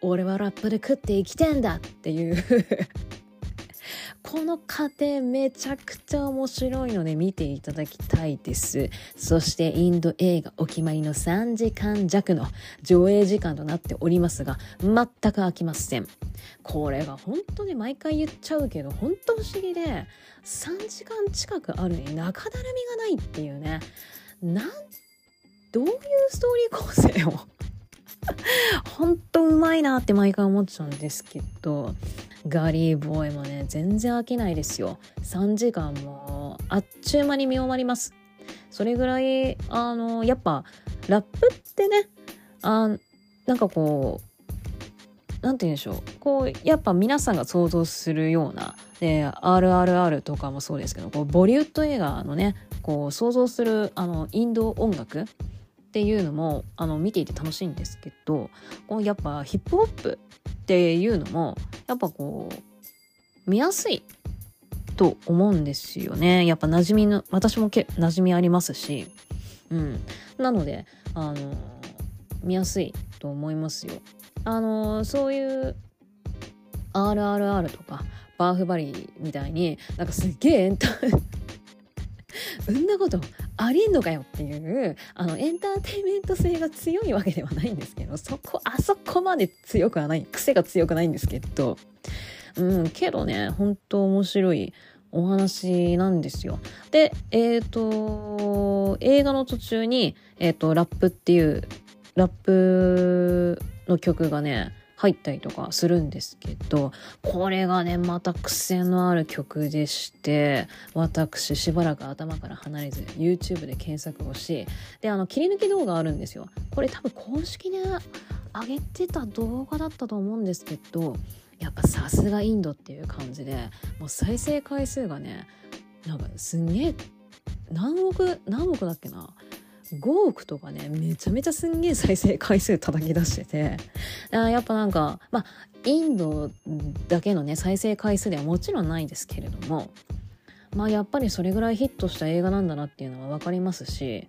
俺はラップで食って生きてんだっていうこの過程めちゃくちゃ面白いので見ていただきたいです。そしてインド映画お決まりの3時間弱の上映時間となっておりますが、全く飽きません。これが本当に毎回言っちゃうけど本当不思議で、3時間近くあるに中だるみがないっていうね、どういうストーリー構成を本当うまいなって毎回思っちゃうんですけど、ガリーボーイもね全然飽きないですよ。3時間もあっちゅう間に見終わります。それぐらいやっぱラップってね、なんかこうなんて言うんでしょう、こうやっぱ皆さんが想像するような、RRR とかもそうですけど、こうボリウッド映画のねこう想像するインド音楽っていうのも見ていて楽しいんですけど、こうやっぱヒップホップっていうのもやっぱこう見やすいと思うんですよね。やっぱ私も馴染みありますし、なので見やすいと思いますよ。そういうRRR とかバーフバリーみたいになんかすっげえエンタうんなことありんのかよっていうエンターテインメント性が強いわけではないんですけど、あそこまで強くはない、癖が強くないんですけど、けどね本当面白いお話なんですよ。で、映画の途中に、ラップの曲がね入ったりとかするんですけど、これがねまた癖のある曲でして、私しばらく頭から離れず YouTube で検索をし、で切り抜き動画あるんですよ。これ多分公式で上げてた動画だったと思うんですけど、やっぱさすがインドっていう感じで、もう再生回数がねなんかすんげえ何億だっけな、5億とかね、めちゃめちゃすんげえ再生回数叩き出してて、やっぱなんか、まあ、インドだけのね再生回数ではもちろんないですけれども、まあやっぱりそれぐらいヒットした映画なんだなっていうのは分かりますし、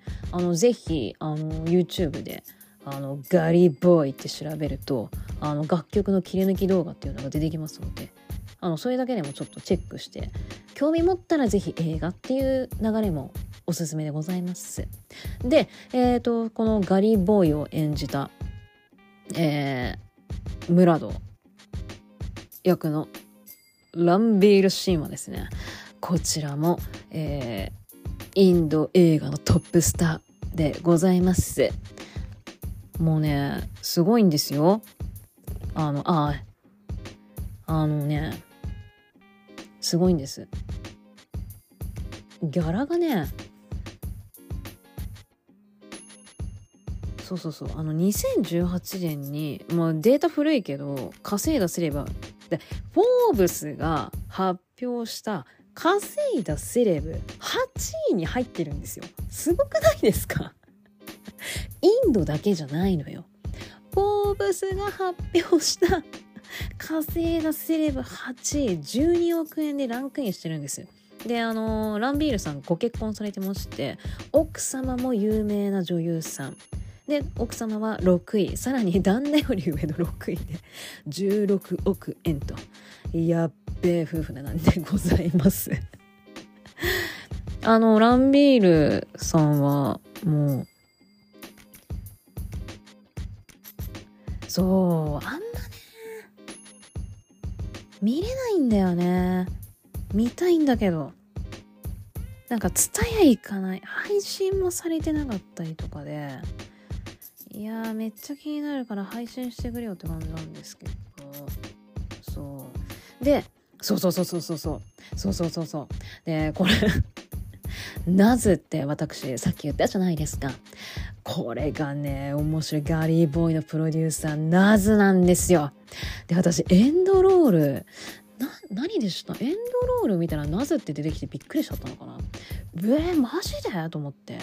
ぜひYouTube でガリボーイって調べると楽曲の切り抜き動画っていうのが出てきますので、それだけでもちょっとチェックして興味持ったらぜひ映画っていう流れもおすすめでございます。で、このガリボーイを演じた、ムラド役のランビール・シーンはですね、こちらも、インド映画のトップスターでございます。もうねすごいんですよ。すごいんです。ギャラがね、そう2018年に、まあ、データ古いけど稼いだすればで、フォーブスが発表した稼いだセレブ8位に入ってるんですよ。すごくないですか？インドだけじゃないのよ。フォーブスが発表した稼いだセレブ8位、12億円でランクインしてるんですよ。で、ランビールさんご結婚されてまして、奥様も有名な女優さんで、奥様は6位、さらに旦那より上の6位で16億円と、やっべえ夫婦なんでございますランビールさんはもうそうあんまね見れないんだよね。見たいんだけどなんかTSUTAYA行かない、配信もされてなかったりとかで、いやーめっちゃ気になるから配信してくれよって感じなんですけど、そうでそうで、これなぜって私さっき言ったじゃないですか。これがね面白い、ガリーボーイのプロデューサーなぜなんですよ。で私エンドロール何でした？エンドロール見たらなぜって出てきてびっくりしちゃったのかな。マジでと思って、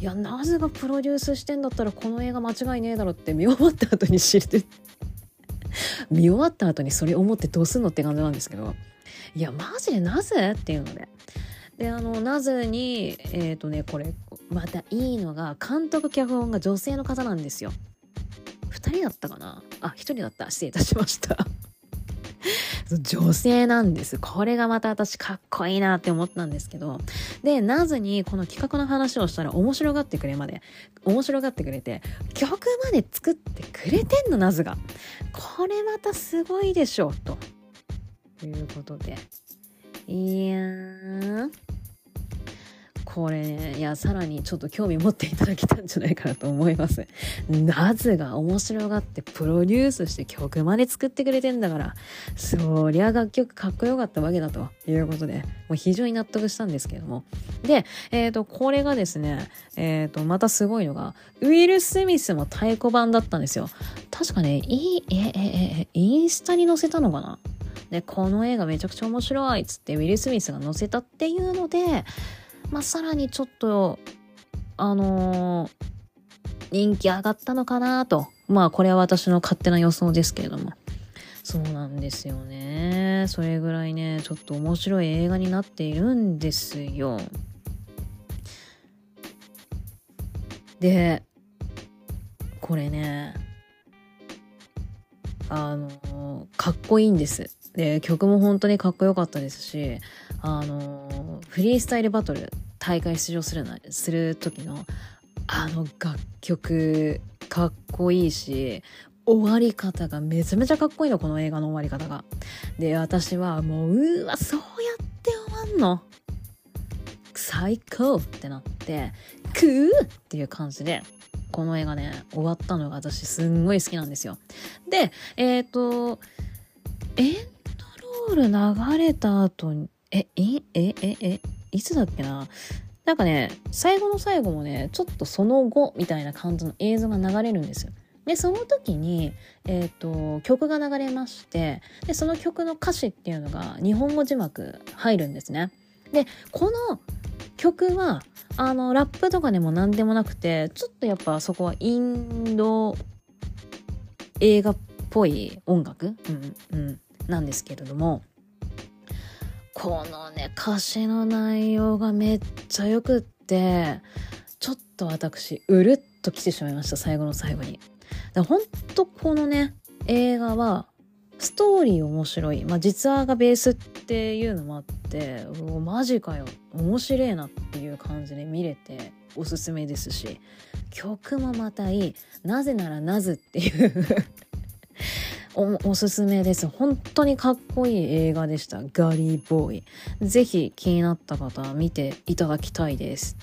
いやなぜがプロデュースしてんだったらこの映画間違いねえだろって見終わった後に知れて見終わった後にそれ思ってどうすんのって感じなんですけど、いやマジでなぜっていうので、でなぜにこれまたいいのが監督脚本が女性の方なんですよ。2人だったかなあ、1人だった、失礼いたしました女性なんです。これがまた私かっこいいなって思ったんですけど、でなぜにこの企画の話をしたら面白がってくれて曲まで作ってくれてんの、なぜが。これまたすごいでしょということで、いやーこれね、いやさらにちょっと興味持っていただけたんじゃないかなと思います。なぜが面白がってプロデュースして曲まで作ってくれてんだから、そりゃ楽曲かっこよかったわけだということで、もう非常に納得したんですけども、で、これがですね、またすごいのがウィル・スミスも太鼓判だったんですよ。確かねインスタに載せたのかな。でこの映画めちゃくちゃ面白いっつってウィル・スミスが載せたっていうので、まあ、さらにちょっと人気上がったのかなと、まあこれは私の勝手な予想ですけれども、そうなんですよね。それぐらいねちょっと面白い映画になっているんですよ。でこれねかっこいいんです。で曲も本当にかっこよかったですし、フリースタイルバトル大会出場する時の楽曲かっこいいし、終わり方がめちゃめちゃかっこいいの、この映画の終わり方が。で私はもううわそうやって終わんの最高ってなってクーっていう感じでこの映画ね終わったのが私すんごい好きなんですよ。でエンドロール流れた後にいつだっけな、なんかね最後の最後もねちょっとその後みたいな感じの映像が流れるんですよ。でその時に、曲が流れまして、でその曲の歌詞っていうのが日本語字幕入るんですね。でこの曲はラップとかでも何でもなくて、ちょっとやっぱそこはインド映画っぽい音楽、なんですけれども、このね歌詞の内容がめっちゃよくって、ちょっと私うるっと来てしまいました、最後の最後に。だから本当このね映画はストーリー面白い、実話がベースっていうのもあって、マジかよ面白いなっていう感じで見れておすすめですし、曲もまたいい、なぜならなぜっていうおすすめです。本当にかっこいい映画でした、ガリボーイ。ぜひ気になった方は見ていただきたいです。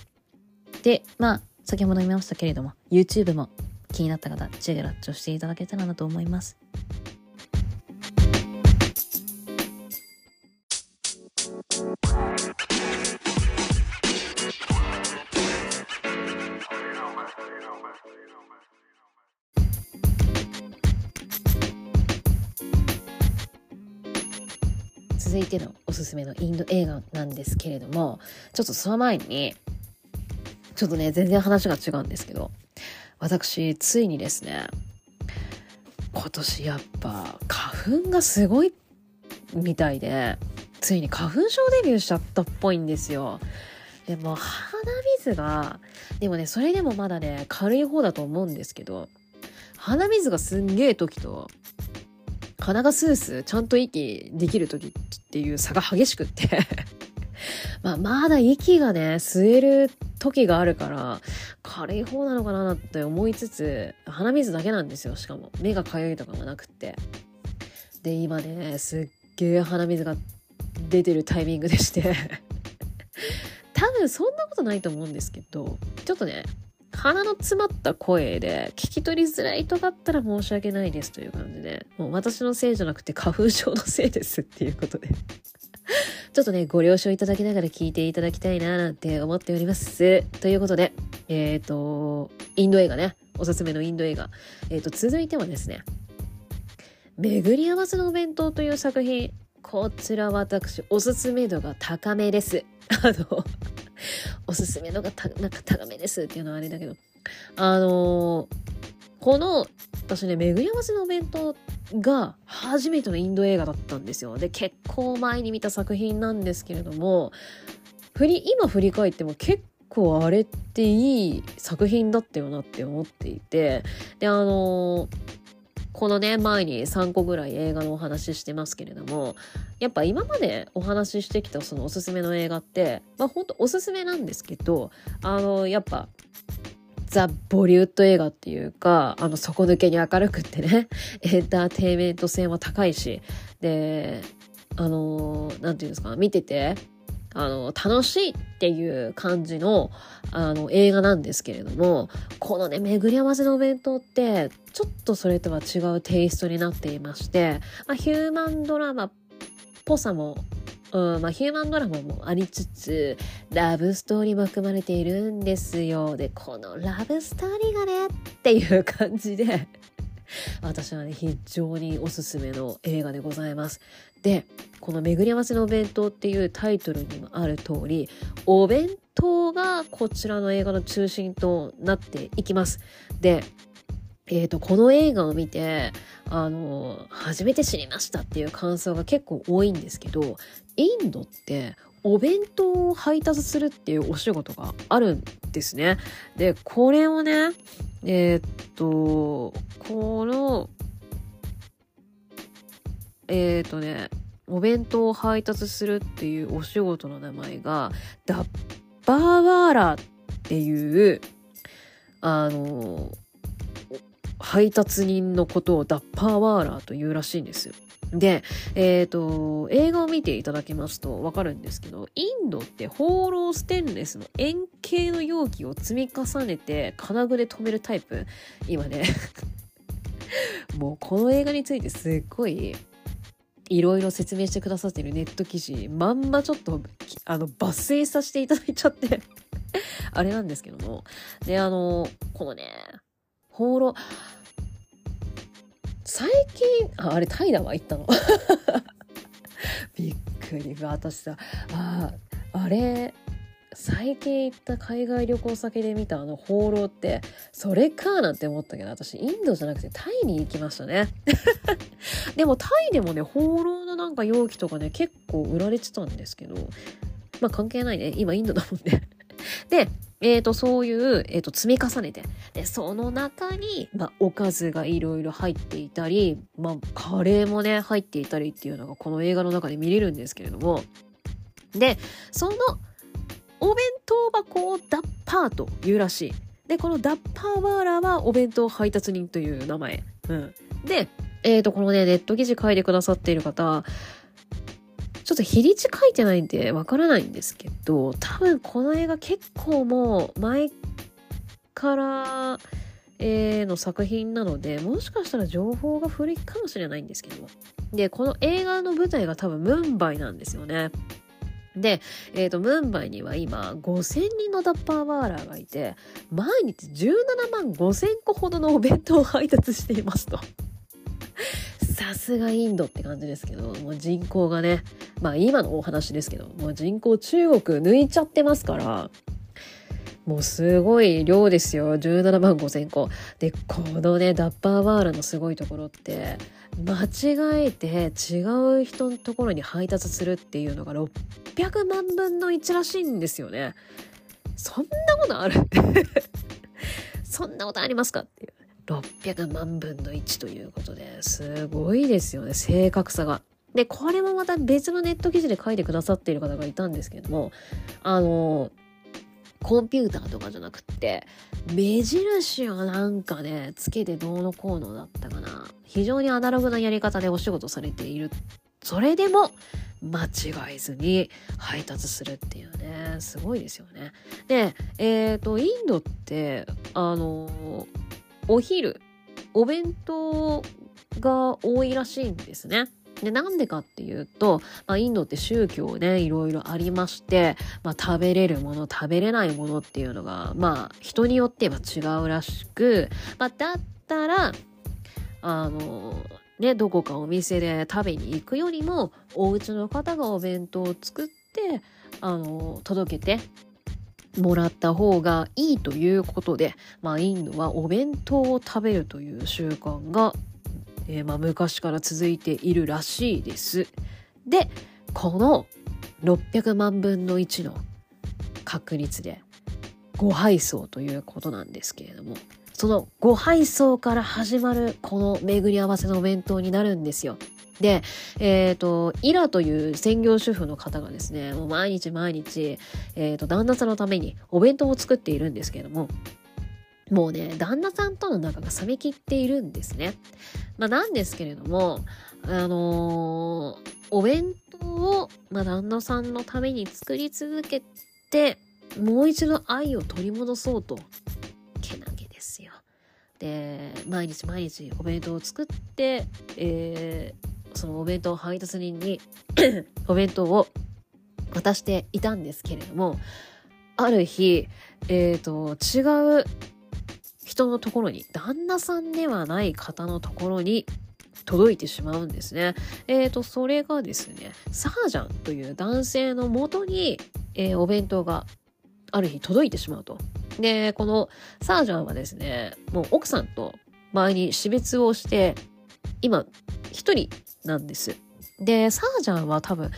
で、先ほど言いましたけれども YouTube も気になった方チェックしていただけたらなと思います。続いてのおすすめのインド映画なんですけれども、ちょっとその前にちょっとね全然話が違うんですけど、私ついにですね、今年やっぱ花粉がすごいみたいで、ついに花粉症デビューしちゃったっぽいんですよ。でも鼻水が、でもねそれでもまだね軽い方だと思うんですけど、鼻水がすんげえ時と鼻がスースーちゃんと息できる時っていう差が激しくってまだ息がね吸える時があるから軽い方なのかなって思いつつ、鼻水だけなんですよ。しかも目がかゆいとかもなくって、で今ねすっげえ鼻水が出てるタイミングでして多分そんなことないと思うんですけど、ちょっとね鼻の詰まった声で聞き取りづらいとかあったら申し訳ないですという感じで、もう私のせいじゃなくて花粉症のせいですっていうことでちょっとねご了承いただきながら聞いていただきたいななんて思っております。ということでインド映画ね、おすすめのインド映画、続いてはですね、巡り合わせのお弁当という作品、こちら私おすすめ度が高めです。おすすめ度がなんか高めですっていうのはあれだけど、この私ね巡り合わせのお弁当が初めてのインド映画だったんですよ。で結構前に見た作品なんですけれども、今振り返っても結構あれっていい作品だったよなって思っていて、でこのね前に3個ぐらい映画のお話ししてますけれども、やっぱ今までお話ししてきたそのおすすめの映画ってほんとおすすめなんですけど、やっぱザ・ボリウッド映画っていうか、底抜けに明るくってねエンターテインメント性は高いし、でなんていうんですか、見てて楽しいっていう感じの、映画なんですけれども、このね巡り合わせのお弁当ってちょっとそれとは違うテイストになっていまして、ヒューマンドラマっぽさも、ヒューマンドラマもありつつラブストーリーも含まれているんですよ。でこのラブストーリーがねっていう感じで私はね非常におすすめの映画でございます。でこの巡り合わせのお弁当っていうタイトルにもある通り、お弁当がこちらの映画の中心となっていきます。で、この映画を見て初めて知りましたっていう感想が結構多いんですけど、インドってお弁当を配達するっていうお仕事があるんですね。でこれをねこのお弁当を配達するっていうお仕事の名前がダッバーワーラっていう配達人のことをダッバーワーラというらしいんですよ。で、映画を見ていただきますとわかるんですけど、インドってホーローステンレスの円形の容器を積み重ねて金具で留めるタイプ、今ねもうこの映画についてすっごいいろいろ説明してくださってるネット記事まんまちょっと抜粋させていただいちゃってあれなんですけども、でこのねホーロー最近あれタイだわ行ったのびっくり、私さあれ最近行った海外旅行先で見た放浪ってそれかなんて思ったけど、私インドじゃなくてタイに行きましたねでもタイでもね放浪のなんか容器とかね結構売られてたんですけど、関係ないね今インドだもんねでそういう、積み重ねて、でその中に、おかずがいろいろ入っていたり、カレーもね入っていたりっていうのがこの映画の中で見れるんですけれども、でそのお弁当箱をダッパーというらしい。でこのダッパーワーラーはお弁当配達人という名前、でこのねネット記事書いてくださっている方、ちょっと日にち書いてないんでわからないんですけど、多分この映画結構もう前から、の作品なので、もしかしたら情報が古いかもしれないんですけど、でこの映画の舞台が多分ムンバイなんですよね。で、ムンバイには今5000人のダッパーワーラーがいて、毎日17万5000個ほどのお弁当を配達していますと。さすがインドって感じですけど、もう人口がね、今のお話ですけど、もう人口中国抜いちゃってますから、もうすごい量ですよ、17万5000個。で、このね、ダッパーワーラーのすごいところって、間違えて違う人のところに配達するっていうのが600万分の1らしいんですよね。そんなことあるそんなことありますかっていう。600万分の1ということで、すごいですよね、正確さが。で、これもまた別のネット記事で書いてくださっている方がいたんですけども、コンピューターとかじゃなくって目印をなんかねつけてどうのこうのだったかな、非常にアナログなやり方でお仕事されている。それでも間違えずに配達するっていうね、すごいですよね。でインドってお昼お弁当が多いらしいんですね。でなんでかっていうと、インドって宗教ねいろいろありまして、食べれるもの食べれないものっていうのが人によっては違うらしく、だったらどこかお店で食べに行くよりもお家の方がお弁当を作って届けてもらった方がいいということで、インドはお弁当を食べるという習慣が昔から続いているらしいです。で、この600万分の1の確率で誤配送ということなんですけれども、その誤配送から始まるこの巡り合わせのお弁当になるんですよ。で、イラという専業主婦の方がですね、もう毎日、旦那さんのためにお弁当を作っているんですけれども、もうね旦那さんとの仲が冷めきっているんですね。なんですけれども、お弁当を、旦那さんのために作り続けて、もう一度愛を取り戻そうと、けなげですよ。で毎日お弁当を作って、そのお弁当配達人にお弁当を渡していたんですけれども、ある日、違う人のところに、旦那さんではない方のところに届いてしまうんですね。それがですね、サージャンという男性の元に、お弁当がある日届いてしまうと。で、このサージャンはですね、もう奥さんと前に死別をして、今一人なんです。で、サージャンは多分、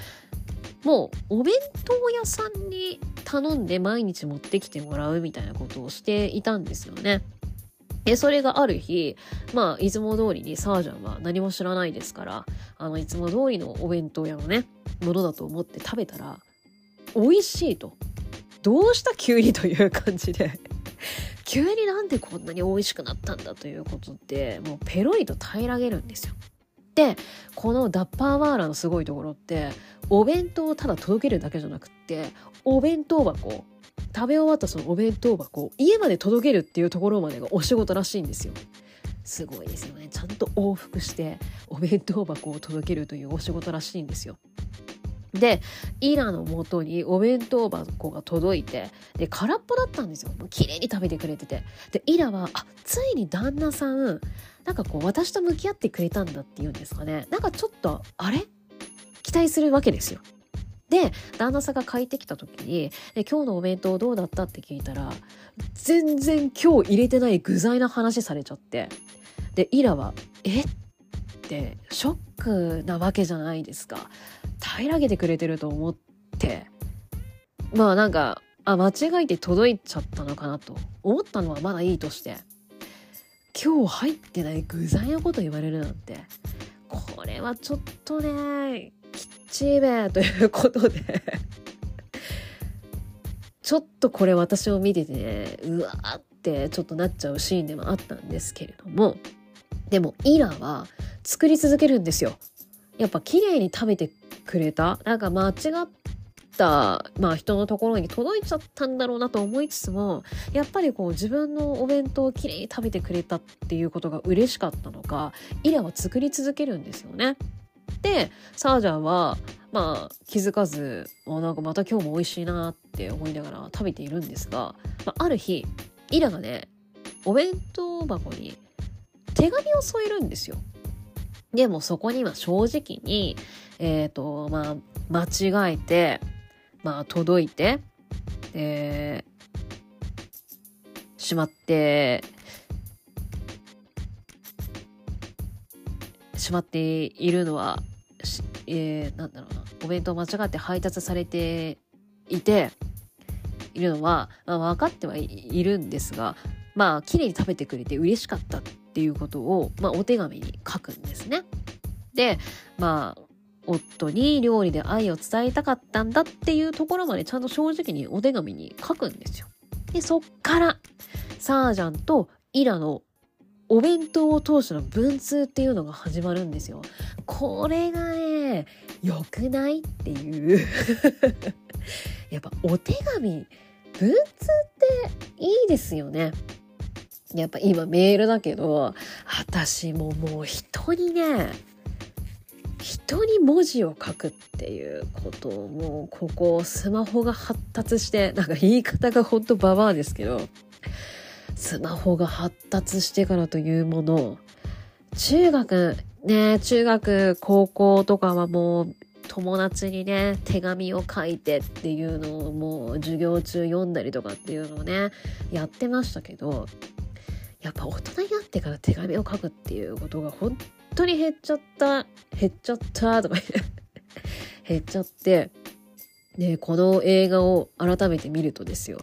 もうお弁当屋さんに頼んで毎日持ってきてもらうみたいなことをしていたんですよね。でそれがある日、いつも通りにサージャンは何も知らないですから、いつも通りのお弁当屋のねものだと思って食べたら美味しいと、どうした急にという感じで急になんでこんなに美味しくなったんだということで、もうペロリと平らげるんですよ。でこのダッパーワーラーのすごいところって、お弁当をただ届けるだけじゃなくって、お弁当箱、食べ終わったそのお弁当箱を家まで届けるっていうところまでがお仕事らしいんですよ。すごいですよね。ちゃんと往復してお弁当箱を届けるというお仕事らしいんですよ。でイラの元にお弁当箱が届いて、で空っぽだったんですよ。もう綺麗に食べてくれてて、でイラはついに旦那さん私と向き合ってくれたんだっていうんですかね、ちょっと期待するわけですよ。で旦那さんが帰ってきた時に、今日のお弁当どうだったって聞いたら、全然今日入れてない具材の話されちゃって、でイラはってショックなわけじゃないですか。平らげてくれてると思って、あ、間違えて届いちゃったのかなと思ったのはまだいいとして、今日入ってない具材のこと言われるなんて、これはちょっとねきっちいべということでちょっとこれ私を見ててね、うわーってちょっとなっちゃうシーンでもあったんですけれども、でもイラは作り続けるんですよ。やっぱ綺麗に食べてくれた、なんか間違った、まあ、人のところに届いちゃったんだろうなと思いつつも、やっぱりこう自分のお弁当を綺麗に食べてくれたっていうことが嬉しかったのか、イラは作り続けるんですよね。でサージャンはまあ気づかず、なんかまた今日も美味しいなって思いながら食べているんですが、ある日イラがねお弁当箱に手紙を添えるんですよ。でもそこには正直に間違えて届いて、しまっているのは、なんだろうな、お弁当を間違って配達されているのは、分かってはいるんですが、綺麗に食べてくれて嬉しかったっていうことを、お手紙に書くんですね。で、夫に料理で愛を伝えたかったんだっていうところまでちゃんと正直にお手紙に書くんですよ。で、そっからサージャンとイラのお弁当を通しての文通っていうのが始まるんですよ。これがね、良くないっていうやっぱお手紙、文通っていいですよね。やっぱ今メールだけど、私ももう人に文字を書くっていうことを、もうここスマホが発達して、なんか言い方がほんとババアですけど、スマホが発達してからというもの、中学高校とかはもう友達にね手紙を書いてっていうのをもう授業中読んだりとかっていうのをねやってましたけど、やっぱ大人になってから手紙を書くっていうことが本当に減っちゃったとか減っちゃって、ね、この映画を改めて見るとですよ、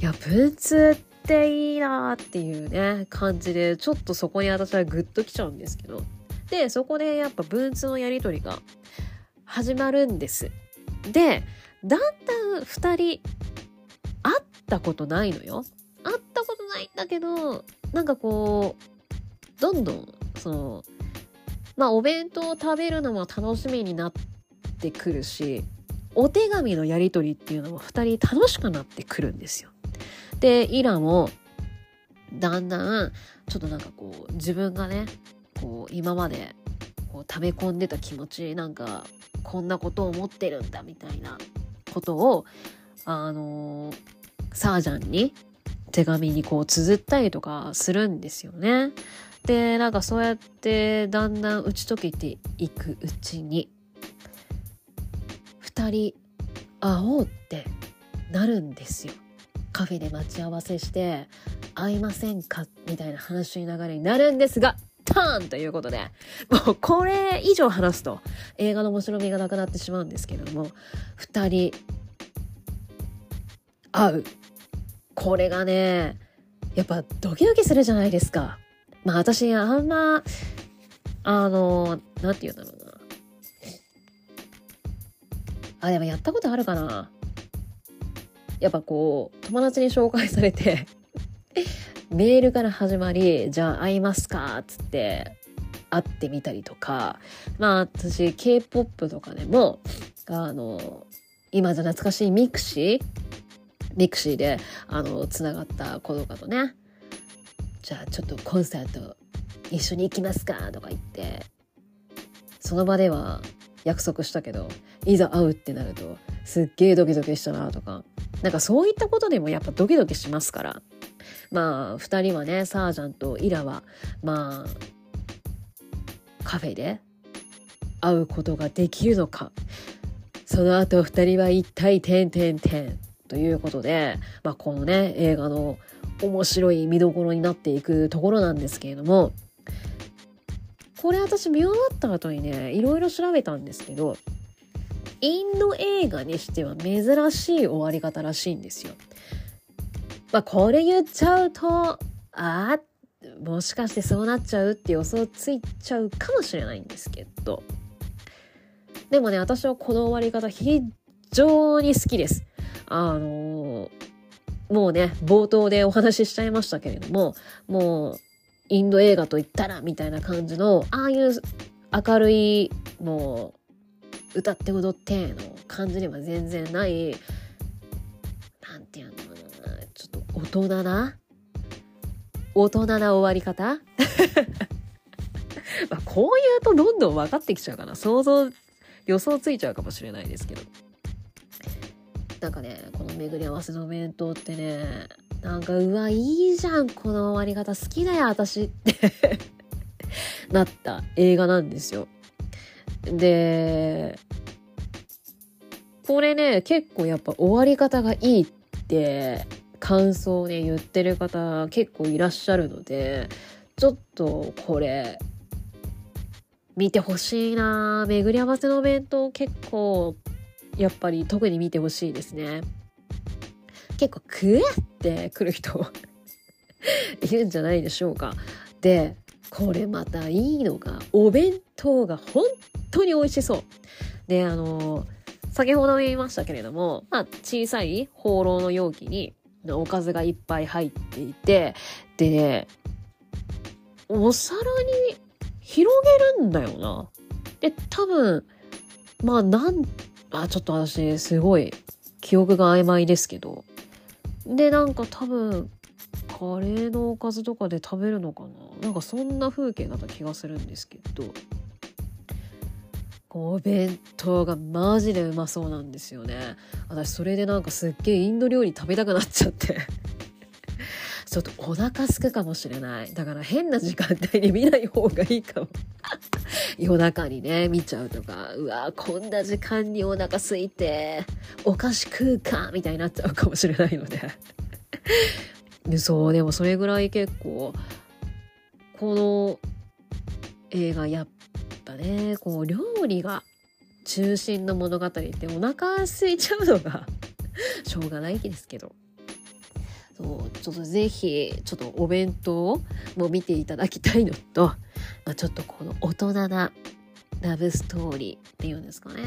いや文通っていいなっていうね感じで、ちょっとそこに私はグッときちゃうんですけど、でそこでやっぱ文通のやり取りが始まるんです。でだんだん2人会ったことないのよ。会ったことないんだけど、なんかこうどんどんそのお弁当を食べるのも楽しみになってくるし、お手紙のやり取りっていうのも2人楽しくなってくるんですよ。でイラもだんだんちょっとなんかこう自分がねこう今までこう溜め込んでた気持ち、なんかこんなことを思ってるんだみたいなことをサージャンに手紙にこう綴ったりとかするんですよね。でなんかそうやってだんだん打ち解けていくうちに、2人会おうってなるんですよ。カフェで待ち合わせして会いませんかみたいな話の流れになるんですが、ターンということで、もうこれ以上話すと映画の面白みがなくなってしまうんですけれども、2人会う、これがねやっぱドキドキするじゃないですか。私あんまなんて言うんだろうな、でもやったことあるかな、やっぱこう友達に紹介されてメールから始まり、じゃあ会いますかっつって会ってみたりとか、私 K-POP とかでも今じゃ懐かしいミクシーでつながった子とかとね、じゃあちょっとコンサート一緒に行きますかとか言って、その場では約束したけど、いざ会うってなるとすっげードキドキしたなとか、なんかそういったことでもやっぱドキドキしますから、2人はね、サージャンとイラはカフェで会うことができるのか、その後2人は一体…ということで、このね映画の面白い見どころになっていくところなんですけれども、これ私見終わった後にねいろいろ調べたんですけど、インド映画にしては珍しい終わり方らしいんですよ。まあ、これ言っちゃうと、もしかしてそうなっちゃうって予想ついちゃうかもしれないんですけど、でもね、私はこの終わり方非常に好きです。もうね、冒頭でお話ししちゃいましたけれども、もうインド映画といったらみたいな感じの、ああいう明るい、もう歌って踊っての感じには全然ない、なんていうのかな、ちょっと大人な終わり方まあこういうとどんどん分かってきちゃうかな、予想ついちゃうかもしれないですけど、なんかね、この巡り合わせの弁当ってね、なんかうわ、いいじゃん、この終わり方好きだよ私ってなった映画なんですよ。でこれね、結構やっぱ終わり方がいいって感想をね言ってる方結構いらっしゃるので、ちょっとこれ見てほしいな。巡り合わせの弁当結構やっぱり特に見てほしいですね。結構クエって来る人いるんじゃないでしょうか。でこれまたいいのが、お弁当が本当に美味しそうで、先ほど言いましたけれども、まあ、小さいホーローの容器におかずがいっぱい入っていて、でね、お皿に広げるんだよな。で多分まあちょっと私すごい記憶が曖昧ですけど、でなんか多分カレーのおかずとかで食べるのかな、なんかそんな風景だった気がするんですけど、お弁当がマジでうまそうなんですよね。私それでなんかすっげえインド料理食べたくなっちゃってちょっとお腹空くかもしれない。だから変な時間帯に見ない方がいいかも夜中にね見ちゃうとか、うわこんな時間にお腹空いてお菓子食うかみたいになっちゃうかもしれないのでそう、でもそれぐらい結構この映画やっぱね、こう料理が中心の物語って、お腹空いちゃうのがしょうがないですけど、そうちょっとぜひちょっとお弁当も見ていただきたいのと、ちょっとこの大人なラブストーリーっていうんですかね、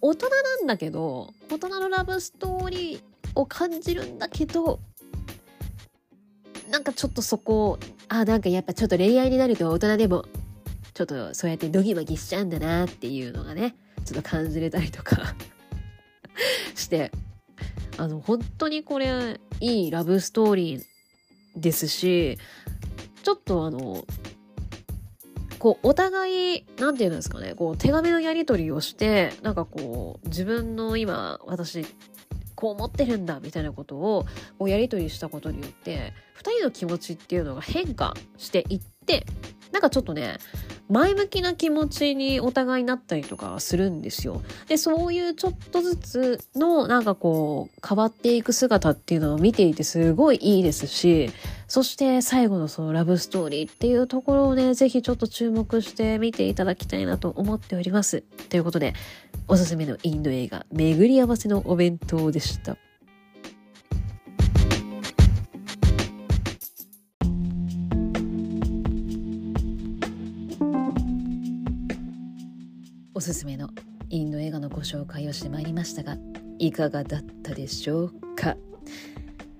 大人なんだけど、大人のラブストーリーを感じるんだけど、なんかちょっとそこ、なんかやっぱちょっと恋愛になると大人でもちょっとそうやってドギマギしちゃうんだなっていうのがね、ちょっと感じれたりとかして、本当にこれいいラブストーリーですし、ちょっとこうお互い、なんていうんですかね、こう手紙のやり取りをして、なんかこう自分の今私こう思ってるんだみたいなことをこうやり取りしたことによって、2人の気持ちっていうのが変化していって、なんかちょっとね前向きな気持ちにお互いになったりとかするんですよ。でそういうちょっとずつのなんかこう変わっていく姿っていうのを見ていてすごいいいですし、そして最後のそのラブストーリーっていうところをね、ぜひちょっと注目して見ていただきたいなと思っております。ということで、おすすめのインド映画、巡り合わせのお弁当でした。おすすめのインド映画のご紹介をしてまいりましたが、いかがだったでしょうか。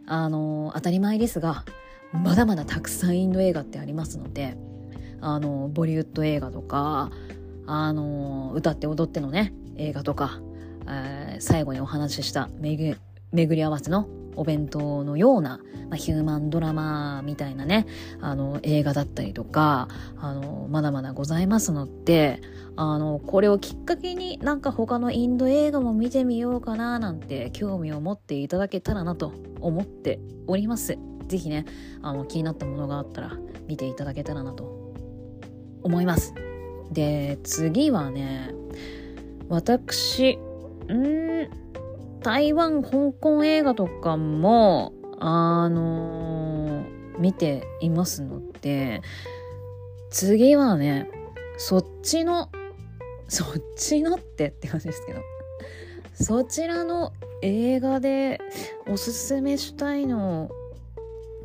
当たり前ですが、まだまだたくさんインド映画ってありますので、ボリウッド映画とか、歌って踊ってのね映画とか、最後にお話しした巡り合わせのお弁当のような、ヒューマンドラマみたいなね、映画だったりとか、まだまだございますので、これをきっかけになんか他のインド映画も見てみようかななんて興味を持っていただけたらなと思っております。ぜひね、気になったものがあったら見ていただけたらなと思います。で次はね、私台湾香港映画とかも見ていますので、次はねそっちのそっちのって感じですけど、そちらの映画でおすすめしたいのを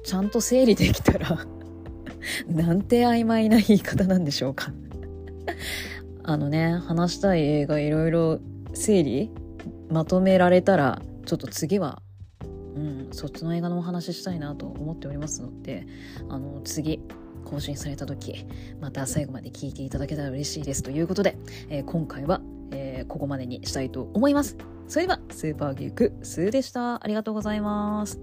ちゃんと整理できたらなんて曖昧な言い方なんでしょうか。あのね、話したい映画いろいろ整理まとめられたら、ちょっと次はそっちの映画のお話ししたいなと思っておりますので、次更新された時また最後まで聞いていただけたら嬉しいですということで、今回は、ここまでにしたいと思います。それではスーパーギークスーでした。ありがとうございます。